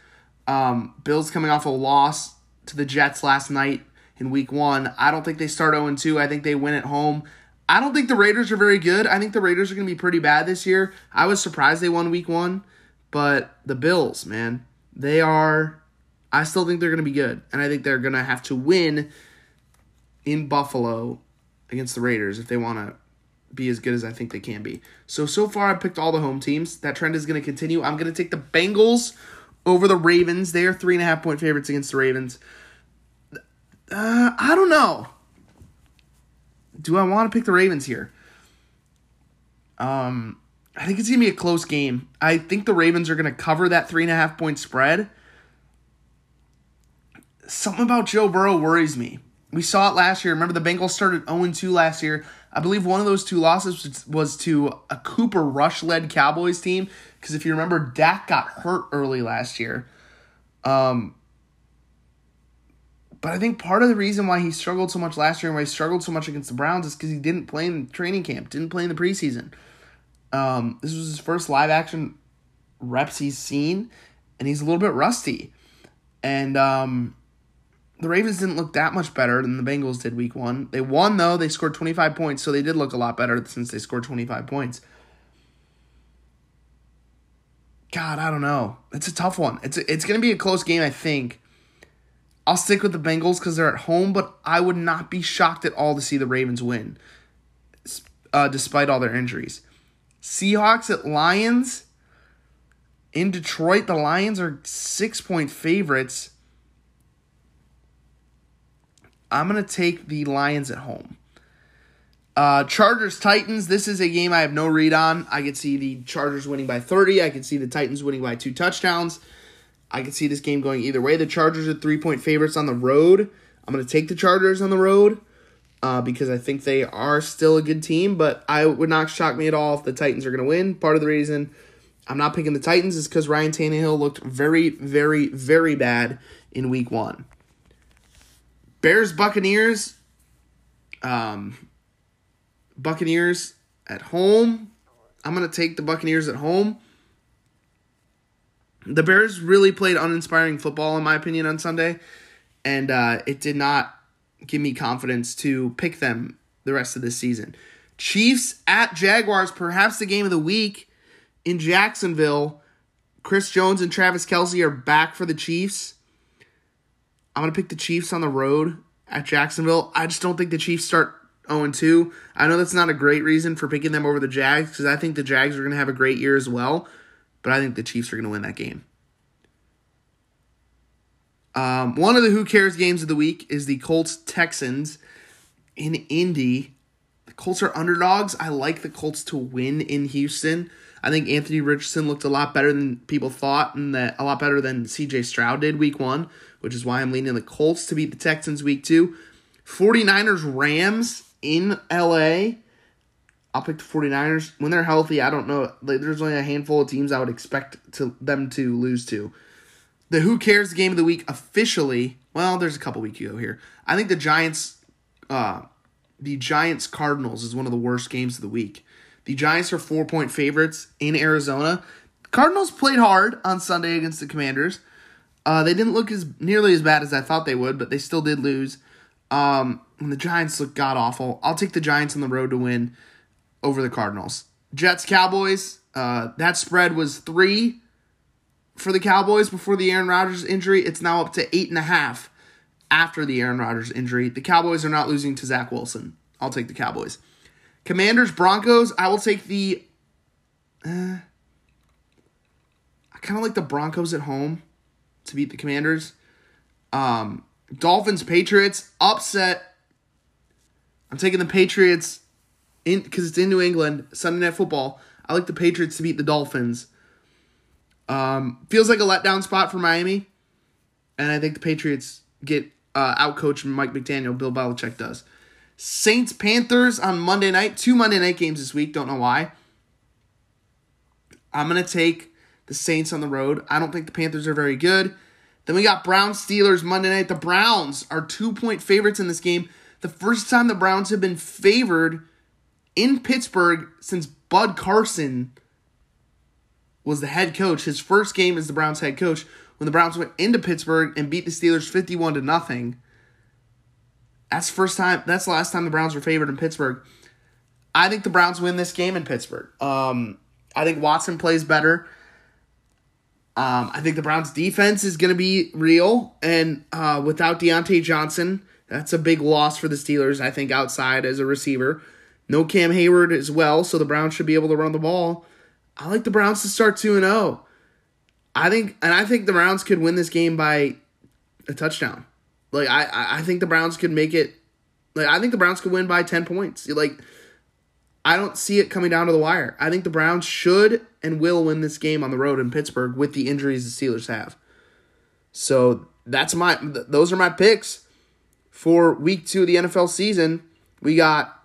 Um, Bills coming off a loss to the Jets last night in week one. I don't think they start oh and two. I think they win at home. I don't think the Raiders are very good. I think the Raiders are going to be pretty bad this year. I was surprised they won week one, but the Bills, man, they are, I still think they're going to be good, and I think they're going to have to win in Buffalo against the Raiders if they want to be as good as I think they can be. So, so far I picked all the home teams. That trend is going to continue. I'm going to take the Bengals over the Ravens. They are three and a half point favorites against the Ravens. Uh, I don't know. Do I want to pick the Ravens here? Um, I think it's going to be a close game. I think the Ravens are going to cover that three and a half point spread. Something about Joe Burrow worries me. We saw it last year. Remember, the Bengals started oh and two last year. I believe one of those two losses was to a Cooper Rush-led Cowboys team. Because if you remember, Dak got hurt early last year. Um... But I think part of the reason why he struggled so much last year and why he struggled so much against the Browns is because he didn't play in training camp, didn't play in the preseason. Um, this was his first live-action reps he's seen, and he's a little bit rusty. And um, the Ravens didn't look that much better than the Bengals did week one. They won, though. They scored twenty-five points, so they did look a lot better since they scored twenty-five points. God, I don't know. It's a tough one. It's it's going to be a close game, I think. I'll stick with the Bengals because they're at home, but I would not be shocked at all to see the Ravens win, uh, despite all their injuries. Seahawks at Lions. In Detroit, the Lions are six-point favorites. I'm going to take the Lions at home. Uh, Chargers, Titans. This is a game I have no read on. I could see the Chargers winning by thirty. I could see the Titans winning by two touchdowns. I could see this game going either way. The Chargers are three-point favorites on the road. I'm going to take the Chargers on the road uh, because I think they are still a good team, but I would not shock me at all if the Titans are going to win. Part of the reason I'm not picking the Titans is because Ryan Tannehill looked very, very, very bad in week one. Bears, Buccaneers. Um, Buccaneers at home. I'm going to take the Buccaneers at home. The Bears really played uninspiring football, in my opinion, on Sunday. And uh, it did not give me confidence to pick them the rest of this season. Chiefs at Jaguars, perhaps the game of the week in Jacksonville. Chris Jones and Travis Kelce are back for the Chiefs. I'm going to pick the Chiefs on the road at Jacksonville. I just don't think the Chiefs start oh and two. I know that's not a great reason for picking them over the Jags, because I think the Jags are going to have a great year as well. But I think the Chiefs are going to win that game. Um, one of the Who Cares games of the week is the Colts-Texans in Indy. The Colts are underdogs. I like the Colts to win in Houston. I think Anthony Richardson looked a lot better than people thought, and that a lot better than C J. Stroud did week one, which is why I'm leaning the Colts to beat the Texans week two. forty-niners-Rams in L A I'll pick the forty-niners. When they're healthy, I don't know. Like, there's only a handful of teams I would expect to them to lose to. The Who Cares game of the week officially, well, there's a couple weeks ago here. I think the Giants, uh, the Giants Cardinals is one of the worst games of the week. The Giants are four-point favorites in Arizona. Cardinals played hard on Sunday against the Commanders. Uh, they didn't look as nearly as bad as I thought they would, but they still did lose. Um, and the Giants look god-awful. I'll take the Giants on the road to win over the Cardinals. Jets, Cowboys. Uh, that spread was three for the Cowboys before the Aaron Rodgers injury. It's now up to eight and a half after the Aaron Rodgers injury. The Cowboys are not losing to Zach Wilson. I'll take the Cowboys. Commanders, Broncos. I will take the... Uh, I kind of like the Broncos at home to beat the Commanders. Um, Dolphins, Patriots. Upset. I'm taking the Patriots in because it's in New England. Sunday Night Football. I like the Patriots to beat the Dolphins. Um, feels like a letdown spot for Miami. And I think the Patriots get uh, outcoached from Mike McDaniel. Bill Belichick does. Saints, Panthers on Monday night. Two Monday night games this week. Don't know why. I'm going to take the Saints on the road. I don't think the Panthers are very good. Then we got Browns, Steelers Monday night. The Browns are two-point favorites in this game. The first time the Browns have been favored in Pittsburgh since Bud Carson was the head coach. His first game as the Browns head coach when the Browns went into Pittsburgh and beat the Steelers fifty-one to nothing. That's the first time. That's the last time the Browns were favored in Pittsburgh. I think the Browns win this game in Pittsburgh. Um, I think Watson plays better. Um, I think the Browns defense is going to be real, and uh, without Deontay Johnson, that's a big loss for the Steelers. I think outside as a receiver, no Cam Hayward as well, so the Browns should be able to run the ball. I like the Browns to start two and zero. I think, and I think the Browns could win this game by a touchdown. Like, I, I think the Browns could make it. Like, I think the Browns could win by ten points. Like, I don't see it coming down to the wire. I think the Browns should and will win this game on the road in Pittsburgh with the injuries the Steelers have. So, that's my, th- those are my picks for week two of the N F L season. We got,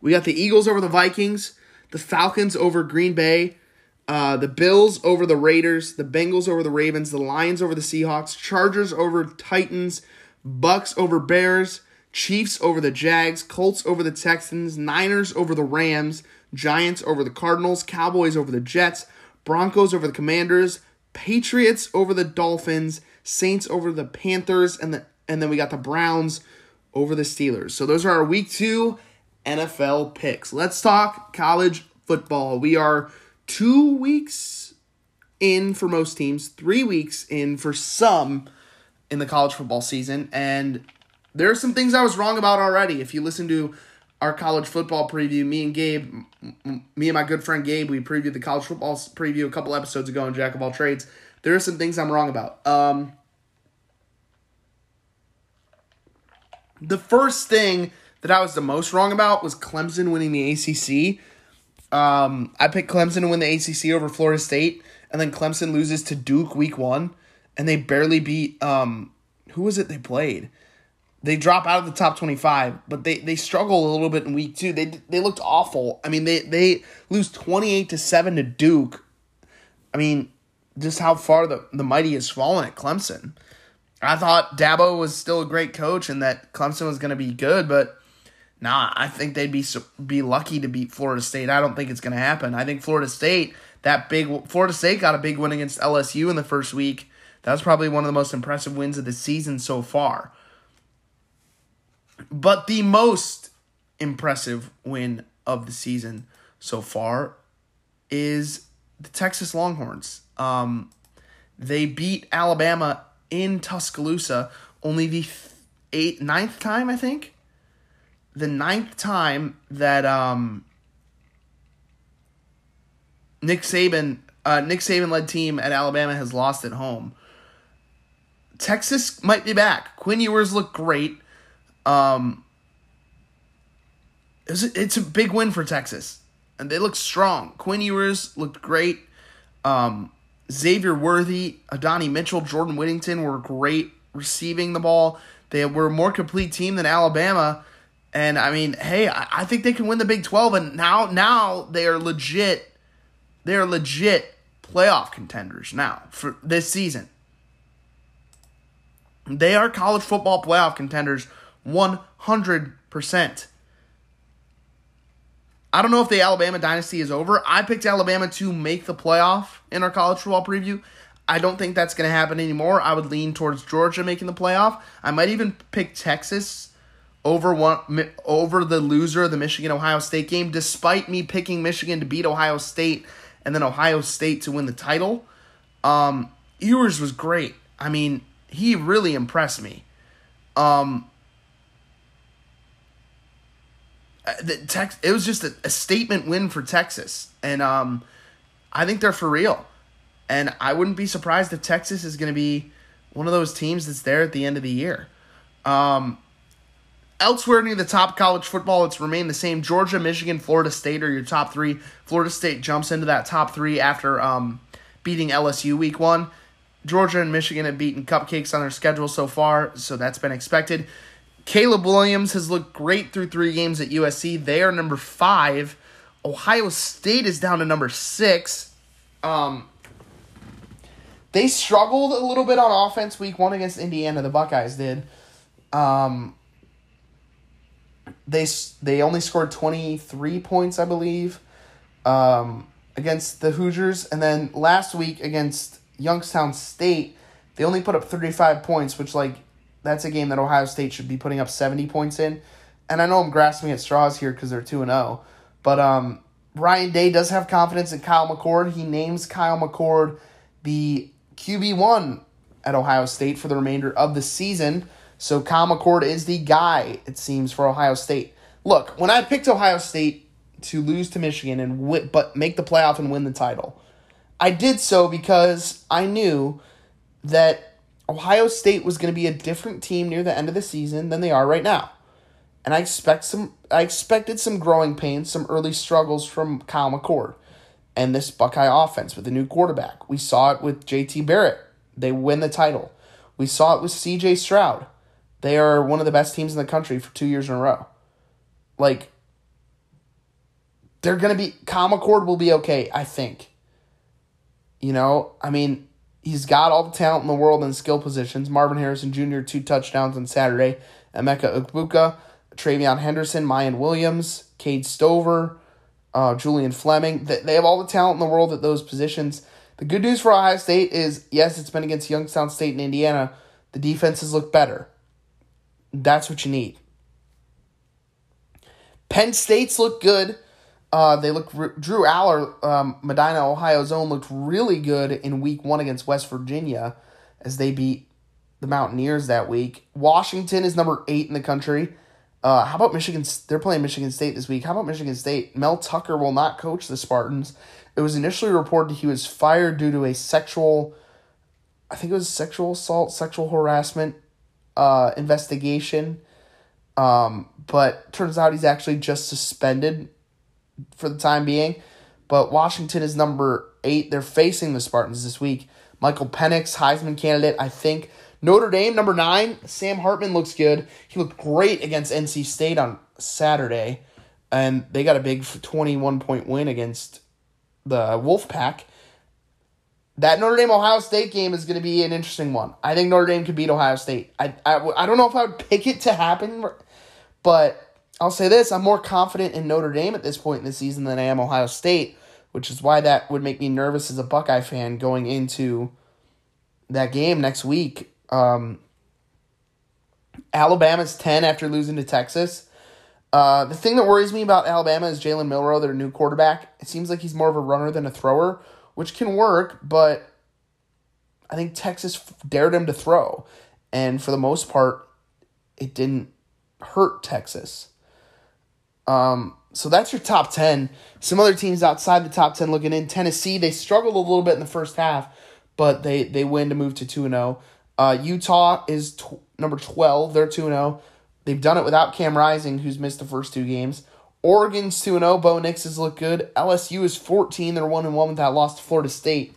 we got the Eagles over the Vikings, the Falcons over Green Bay, Uh, the Bills over the Raiders, the Bengals over the Ravens, the Lions over the Seahawks, Chargers over Titans, Bucks over Bears, Chiefs over the Jags, Colts over the Texans, Niners over the Rams, Giants over the Cardinals, Cowboys over the Jets, Broncos over the Commanders, Patriots over the Dolphins, Saints over the Panthers, and the and then we got the Browns over the Steelers. So those are our week two N F L picks. Let's talk college football. We are Two weeks in for most teams, three weeks in for some in the college football season. And there are some things I was wrong about already. If you listen to our college football preview, me and Gabe, me and my good friend Gabe, we previewed the college football preview a couple episodes ago in Jack of All Trades. There are some things I'm wrong about. Um, the first thing that I was the most wrong about was Clemson winning the A C C. Um, I picked Clemson to win the A C C over Florida State, and then Clemson loses to Duke week one, and they barely beat, um, who was it they played? They drop out of the top twenty-five, but they, they struggle a little bit in week two. They they looked awful. I mean, they, they lose twenty-eight to seven to Duke. I mean, just how far the, the mighty has fallen at Clemson. I thought Dabo was still a great coach and that Clemson was going to be good, but nah, I think they'd be be lucky to beat Florida State. I don't think it's going to happen. I think Florida State, that big Florida State got a big win against L S U in the first week. That was probably one of the most impressive wins of the season so far. But the most impressive win of the season so far is the Texas Longhorns. Um, they beat Alabama in Tuscaloosa only the eighth, ninth time, I think. The ninth time that um, Nick Saban, uh, Nick Saban-led team at Alabama has lost at home. Texas might be back. Quinn Ewers looked great. Um, it was a, it's a big win for Texas, and they look strong. Quinn Ewers looked great. Um, Xavier Worthy, Adonai Mitchell, Jordan Whittington were great receiving the ball. They were a more complete team than Alabama. And, I mean, hey, I, I think they can win the Big twelve, and now now they are legit, they are legit playoff contenders now for this season. They are college football playoff contenders one hundred percent. I don't know if the Alabama dynasty is over. I picked Alabama to make the playoff in our college football preview. I don't think that's going to happen anymore. I would lean towards Georgia making the playoff. I might even pick Texas over one over the loser of the Michigan-Ohio State game, despite me picking Michigan to beat Ohio State and then Ohio State to win the title. Um, Ewers was great. I mean, he really impressed me. Um, the Tex- it was just a, a statement win for Texas, and um, I think they're for real. And I wouldn't be surprised if Texas is going to be one of those teams that's there at the end of the year. Um, elsewhere near the top college football, it's remained the same. Georgia, Michigan, Florida State are your top three. Florida State jumps into that top three after um, beating L S U week one. Georgia and Michigan have beaten cupcakes on their schedule so far, so that's been expected. Caleb Williams has looked great through three games at U S C. They are number five. Ohio State is down to number six. Um, they struggled a little bit on offense week one against Indiana. The Buckeyes did. Um, they they only scored twenty-three points, I believe, um, against the Hoosiers. And then last week against Youngstown State, they only put up thirty-five points, which, like, that's a game that Ohio State should be putting up seventy points in. And I know I'm grasping at straws here because they're two and oh. But um, Ryan Day does have confidence in Kyle McCord. He names Kyle McCord the Q B one at Ohio State for the remainder of the season. So Kyle McCord is the guy, it seems, for Ohio State. Look, when I picked Ohio State to lose to Michigan and w- but make the playoff and win the title, I did so because I knew that Ohio State was going to be a different team near the end of the season than they are right now. And I expect some I expected some growing pains, some early struggles from Kyle McCord and this Buckeye offense with the new quarterback. We saw it with J T Barrett. They win the title. We saw it with C J. Stroud. They are one of the best teams in the country for two years in a row. Like, they're going to be – Kyle McCord will be okay, I think. You know, I mean, he's got all the talent in the world in skill positions. Marvin Harrison Junior, two touchdowns on Saturday. Emeka Okbuka, Travion Henderson, Mayan Williams, Cade Stover, uh, Julian Fleming. They have all the talent in the world at those positions. The good news for Ohio State is, yes, it's been against Youngstown State and Indiana. The defenses look better. That's what you need. Penn State's look good. Uh, they look Drew Aller, um, Medina, Ohio's own, looked really good in week one against West Virginia as they beat the Mountaineers that week. Washington is number eight in the country. Uh, how about Michigan? They're playing Michigan State this week. How about Michigan State? Mel Tucker will not coach the Spartans. It was initially reported he was fired due to a sexual, I think it was sexual assault, sexual harassment uh, investigation. Um, but turns out he's actually just suspended for the time being, but Washington is number eight. They're facing the Spartans this week. Michael Penix, Heisman candidate, I think. Notre Dame, number nine. Sam Hartman looks good. He looked great against N C State on Saturday, and they got a big twenty-one point win against the Wolfpack. That Notre Dame-Ohio State game is going to be an interesting one. I think Notre Dame could beat Ohio State. I, I, I don't know if I would pick it to happen, but I'll say this. I'm more confident in Notre Dame at this point in the season than I am Ohio State, which is why that would make me nervous as a Buckeye fan going into that game next week. Um, Alabama's ten after losing to Texas. Uh, the thing that worries me about Alabama is Jalen Milroe, their new quarterback. It seems like he's more of a runner than a thrower, which can work, but I think Texas dared him to throw. And for the most part, it didn't hurt Texas. Um, so that's your top ten. Some other teams outside the top ten looking in. Tennessee, they struggled a little bit in the first half, but they, they win to move to two and oh. Uh, Utah is tw- number twelve. They're two and oh. They've done it without Cam Rising, who's missed the first two games. Oregon's two and oh. Bo Nix has looked good. L S U is fourteen. They're one and one with that loss to Florida State.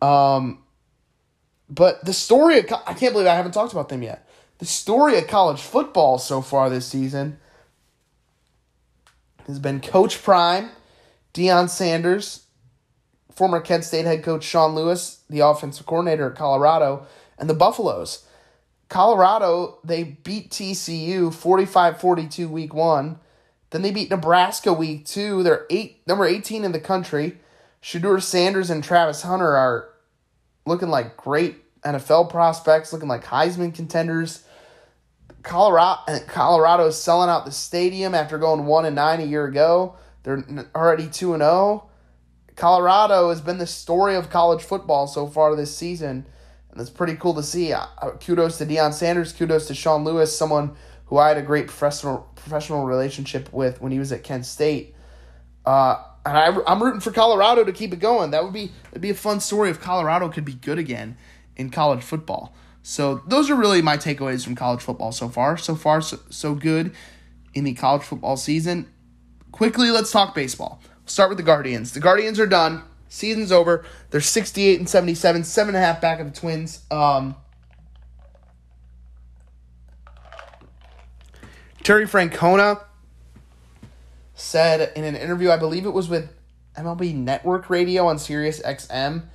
Um, but the story of co- I can't believe I haven't talked about them yet. The story of college football so far this season has been Coach Prime, Deion Sanders, former Kent State head coach Sean Lewis, the offensive coordinator at Colorado, and the Buffaloes. Colorado, they beat T C U forty-five forty-two week one. Then they beat Nebraska week two. They're eight, number eighteen in the country. Shedeur Sanders and Travis Hunter are looking like great N F L prospects, looking like Heisman contenders. Colorado Colorado's selling out the stadium after going one and nine a year ago. They're already two and oh. Colorado has been the story of college football so far this season, and it's pretty cool to see. Kudos to Deion Sanders. Kudos to Sean Lewis, someone who I had a great professional professional relationship with when he was at Kent State. Uh, and I, I'm rooting for Colorado to keep it going. That would be it'd be a fun story if Colorado could be good again in college football. So those are really my takeaways from college football so far. So far, so, so good in the college football season. Quickly, let's talk baseball. We'll start with the Guardians. The Guardians are done. Season's over. They're sixty-eight and seventy-seven, seven and a half back of the Twins. Um... Terry Francona said in an interview, I believe it was with M L B Network Radio on Sirius X M,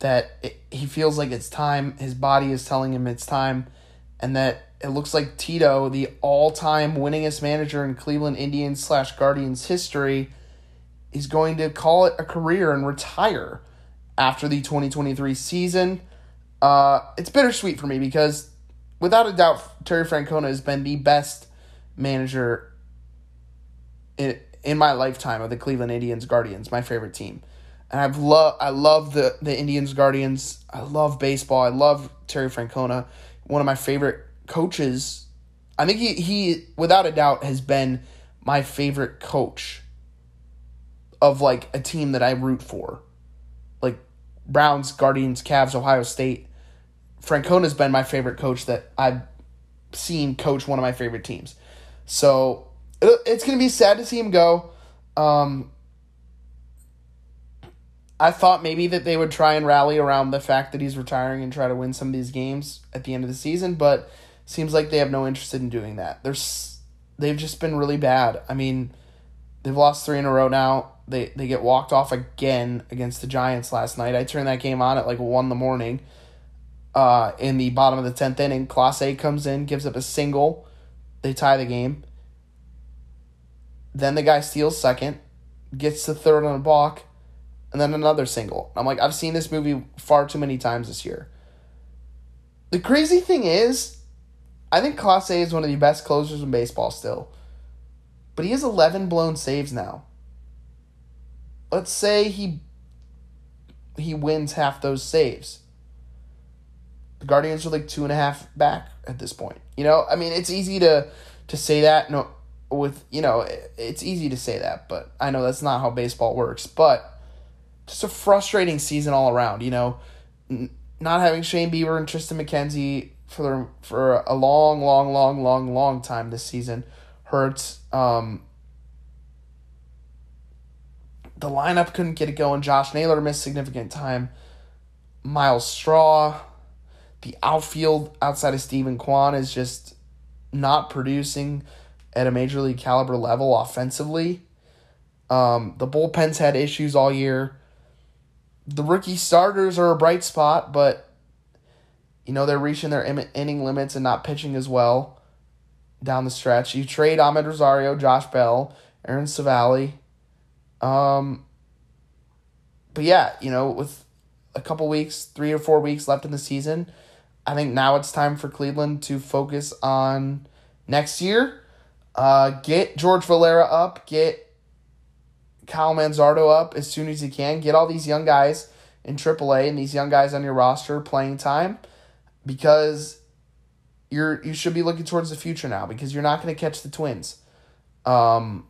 that it, he feels like it's time. His body is telling him it's time, and that it looks like Tito, the all-time winningest manager in Cleveland Indians slash Guardians history, is going to call it a career and retire after the twenty twenty-three season. Uh, it's bittersweet for me because, without a doubt, Terry Francona has been the best manager in, in my lifetime of the Cleveland Indians Guardians, my favorite team. And I've love I love the, the Indians Guardians. I love baseball. I love Terry Francona, one of my favorite coaches. I think he, he without a doubt has been my favorite coach of like a team that I root for. Like Browns, Guardians, Cavs, Ohio State. Francona's been my favorite coach that I've seen coach one of my favorite teams. So it's going to be sad to see him go. Um, I thought maybe that they would try and rally around the fact that he's retiring and try to win some of these games at the end of the season, but seems like they have no interest in doing that. There's, they've just been really bad. I mean, they've lost three in a row now. They they get walked off again against the Giants last night. I turned that game on at like one in the morning. Uh, in the bottom of the tenth inning, Clase comes in, gives up a single. They tie the game. Then the guy steals second, gets to third on a balk, and then another single. I'm like, I've seen this movie far too many times this year. The crazy thing is, I think Clase is one of the best closers in baseball still. But he has eleven blown saves now. Let's say he he wins half those saves. The Guardians are like two and a half back at this point. You know, I mean, it's easy to, to say that. No, with you know, it's easy to say that, but I know that's not how baseball works. But just a frustrating season all around. You know, N- not having Shane Bieber and Tristan McKenzie for their, for a long, long, long, long, long time this season hurts. Um, the lineup couldn't get it going. Josh Naylor missed significant time. Miles Straw. The outfield outside of Steven Kwan is just not producing at a major league caliber level offensively. Um, the bullpen's had issues all year. the rookie starters are a bright spot, but, you know, they're reaching their inning limits and not pitching as well down the stretch. You trade Ahmed Rosario, Josh Bell, Aaron Savali. Um, but, yeah, you know, with a couple weeks, three or four weeks left in the season, I think now it's time for Cleveland to focus on next year. Uh, get George Valera up. Get Kyle Manzardo up as soon as you can. Get all these young guys in triple A and these young guys on your roster playing time, because you're you should be looking towards the future now, because you're not going to catch the Twins. Um,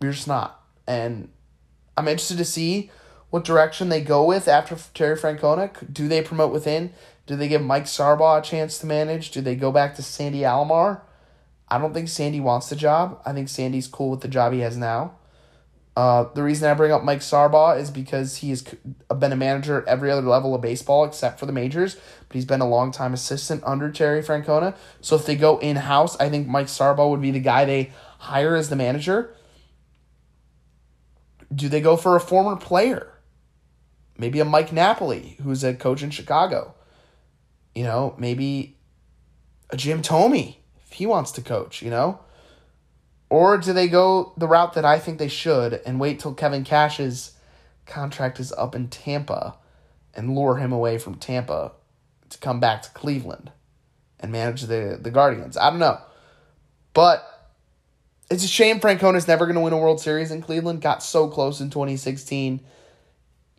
you're just not. And I'm interested to see what direction they go with after Terry Francona. Do they promote within? Do they give Mike Sarbaugh a chance to manage? Do they go back to Sandy Alomar? I don't think Sandy wants the job. I think Sandy's cool with the job he has now. Uh, the reason I bring up Mike Sarbaugh is because he has been a manager at every other level of baseball except for the majors, but he's been a longtime assistant under Terry Francona. So if they go in-house, I think Mike Sarbaugh would be the guy they hire as the manager. Do they go for a former player? Maybe a Mike Napoli, who's a coach in Chicago. You know, maybe a Jim Thome, if he wants to coach, you know? Or do they go the route that I think they should and wait till Kevin Cash's contract is up in Tampa and lure him away from Tampa to come back to Cleveland and manage the, the Guardians? I don't know. But it's a shame Francona's never going to win a World Series in Cleveland. Got so close in twenty sixteen.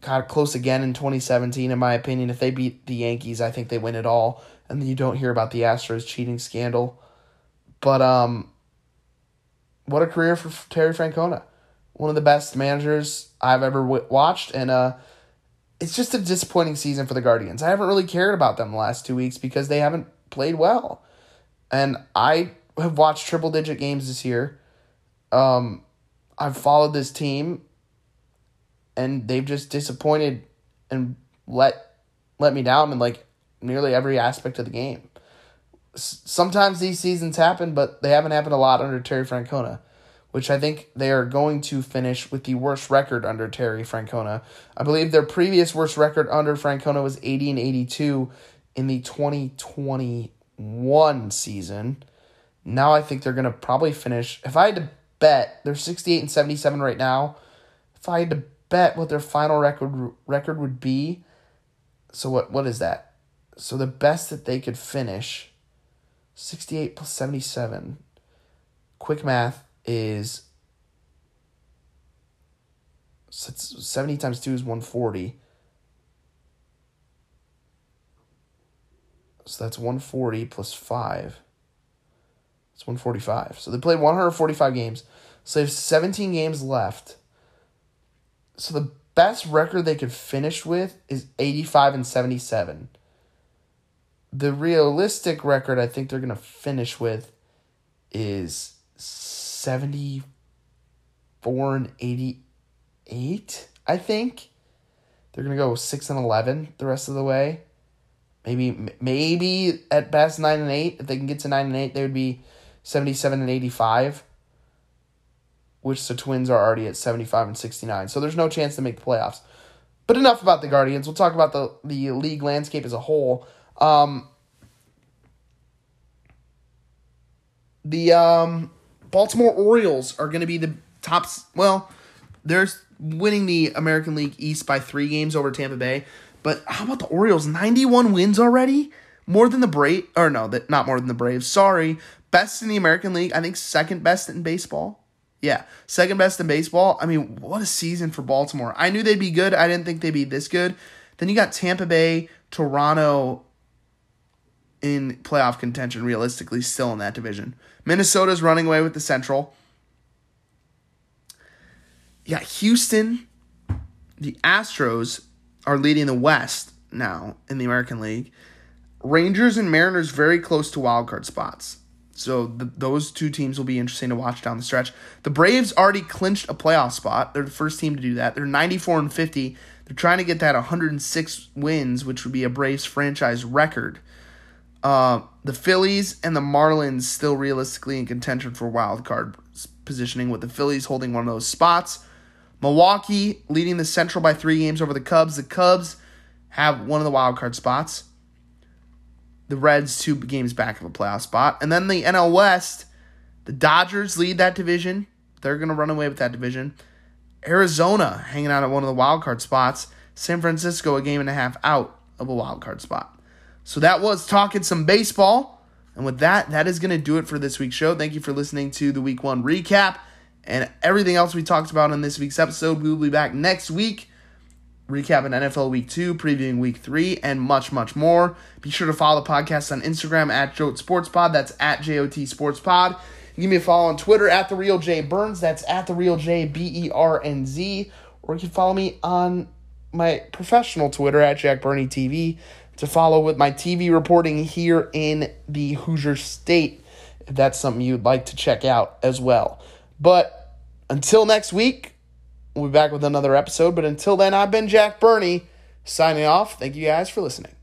Got close again in twenty seventeen, in my opinion. If they beat the Yankees, I think they win it all. And you don't hear about the Astros cheating scandal. But, um... what a career for Terry Francona. One of the best managers I've ever w- watched. And uh, it's just a disappointing season for the Guardians. I haven't really cared about them the last two weeks because they haven't played well. And I have watched triple-digit games this year. Um, I've followed this team, and they've just disappointed and let let me down in like nearly every aspect of the game. Sometimes these seasons happen, but they haven't happened a lot under Terry Francona, which I think they are going to finish with the worst record under Terry Francona. I believe their previous worst record under Francona was eighty and eighty-two in the twenty twenty-one season. Now I think they're going to probably finish, if I had to bet, they're sixty-eight and seventy-seven right now. If I had to bet what their final record record would be, so what what is that? So the best that they could finish, sixty-eight plus seventy-seven, quick math is, seventy times two is one hundred forty. So that's one hundred forty plus five. It's one hundred forty-five. So they played one hundred forty-five games. So they have seventeen games left. So the best record they could finish with is eighty-five and seventy-seven. The realistic record I think they're going to finish with is seventy-four and eighty-eight, I think. They're going to go six and eleven the rest of the way. Maybe maybe at best nine and eight. If they can get to nine and eight, they would be seventy-seven and eighty-five, which the Twins are already at seventy-five and sixty-nine. So there's no chance to make the playoffs. But enough about the Guardians. We'll talk about the, the league landscape as a whole. Um, the um, Baltimore Orioles are going to be the top. Well, they're winning the American League East by three games over Tampa Bay. But how about the Orioles? ninety-one wins already? More than the Braves. Or no, that not more than the Braves. Sorry. Best in the American League. I think second best in baseball. Yeah, second best in baseball. I mean, what a season for Baltimore. I knew they'd be good. I didn't think they'd be this good. Then you got Tampa Bay, Toronto, in playoff contention, realistically, still in that division. Minnesota's running away with the Central. Yeah, Houston, the Astros are leading the West now in the American League. Rangers and Mariners very close to wildcard spots. So the, those two teams will be interesting to watch down the stretch. The Braves already clinched a playoff spot. They're the first team to do that. They're ninety-four and fifty. They're trying to get that one hundred six wins, which would be a Braves franchise record. Uh, the Phillies and the Marlins still realistically in contention for wild card positioning, with the Phillies holding one of those spots. Milwaukee leading the Central by three games over the Cubs. The Cubs have one of the wild card spots. The Reds two games back of a playoff spot. And then the N L West, the Dodgers lead that division. They're going to run away with that division. Arizona hanging out at one of the wild card spots. San Francisco a game and a half out of a wild card spot. So that was Talking Some Baseball. And with that, that is going to do it for this week's show. Thank you for listening to the Week one recap and everything else we talked about in this week's episode. We will be back next week, recapping N F L Week two, previewing Week three, and much, much more. Be sure to follow the podcast on Instagram at J O T Sports Pod. That's at J O T Sports Pod. Give me a follow on Twitter at The Real J Burns. That's at The Real J B E R N Z. Or you can follow me on my professional Twitter at Jack Burney T V to follow with my T V reporting here in the Hoosier State, if that's something you'd like to check out as well. But until next week, we'll be back with another episode. But until then, I've been Jack Burney signing off. Thank you guys for listening.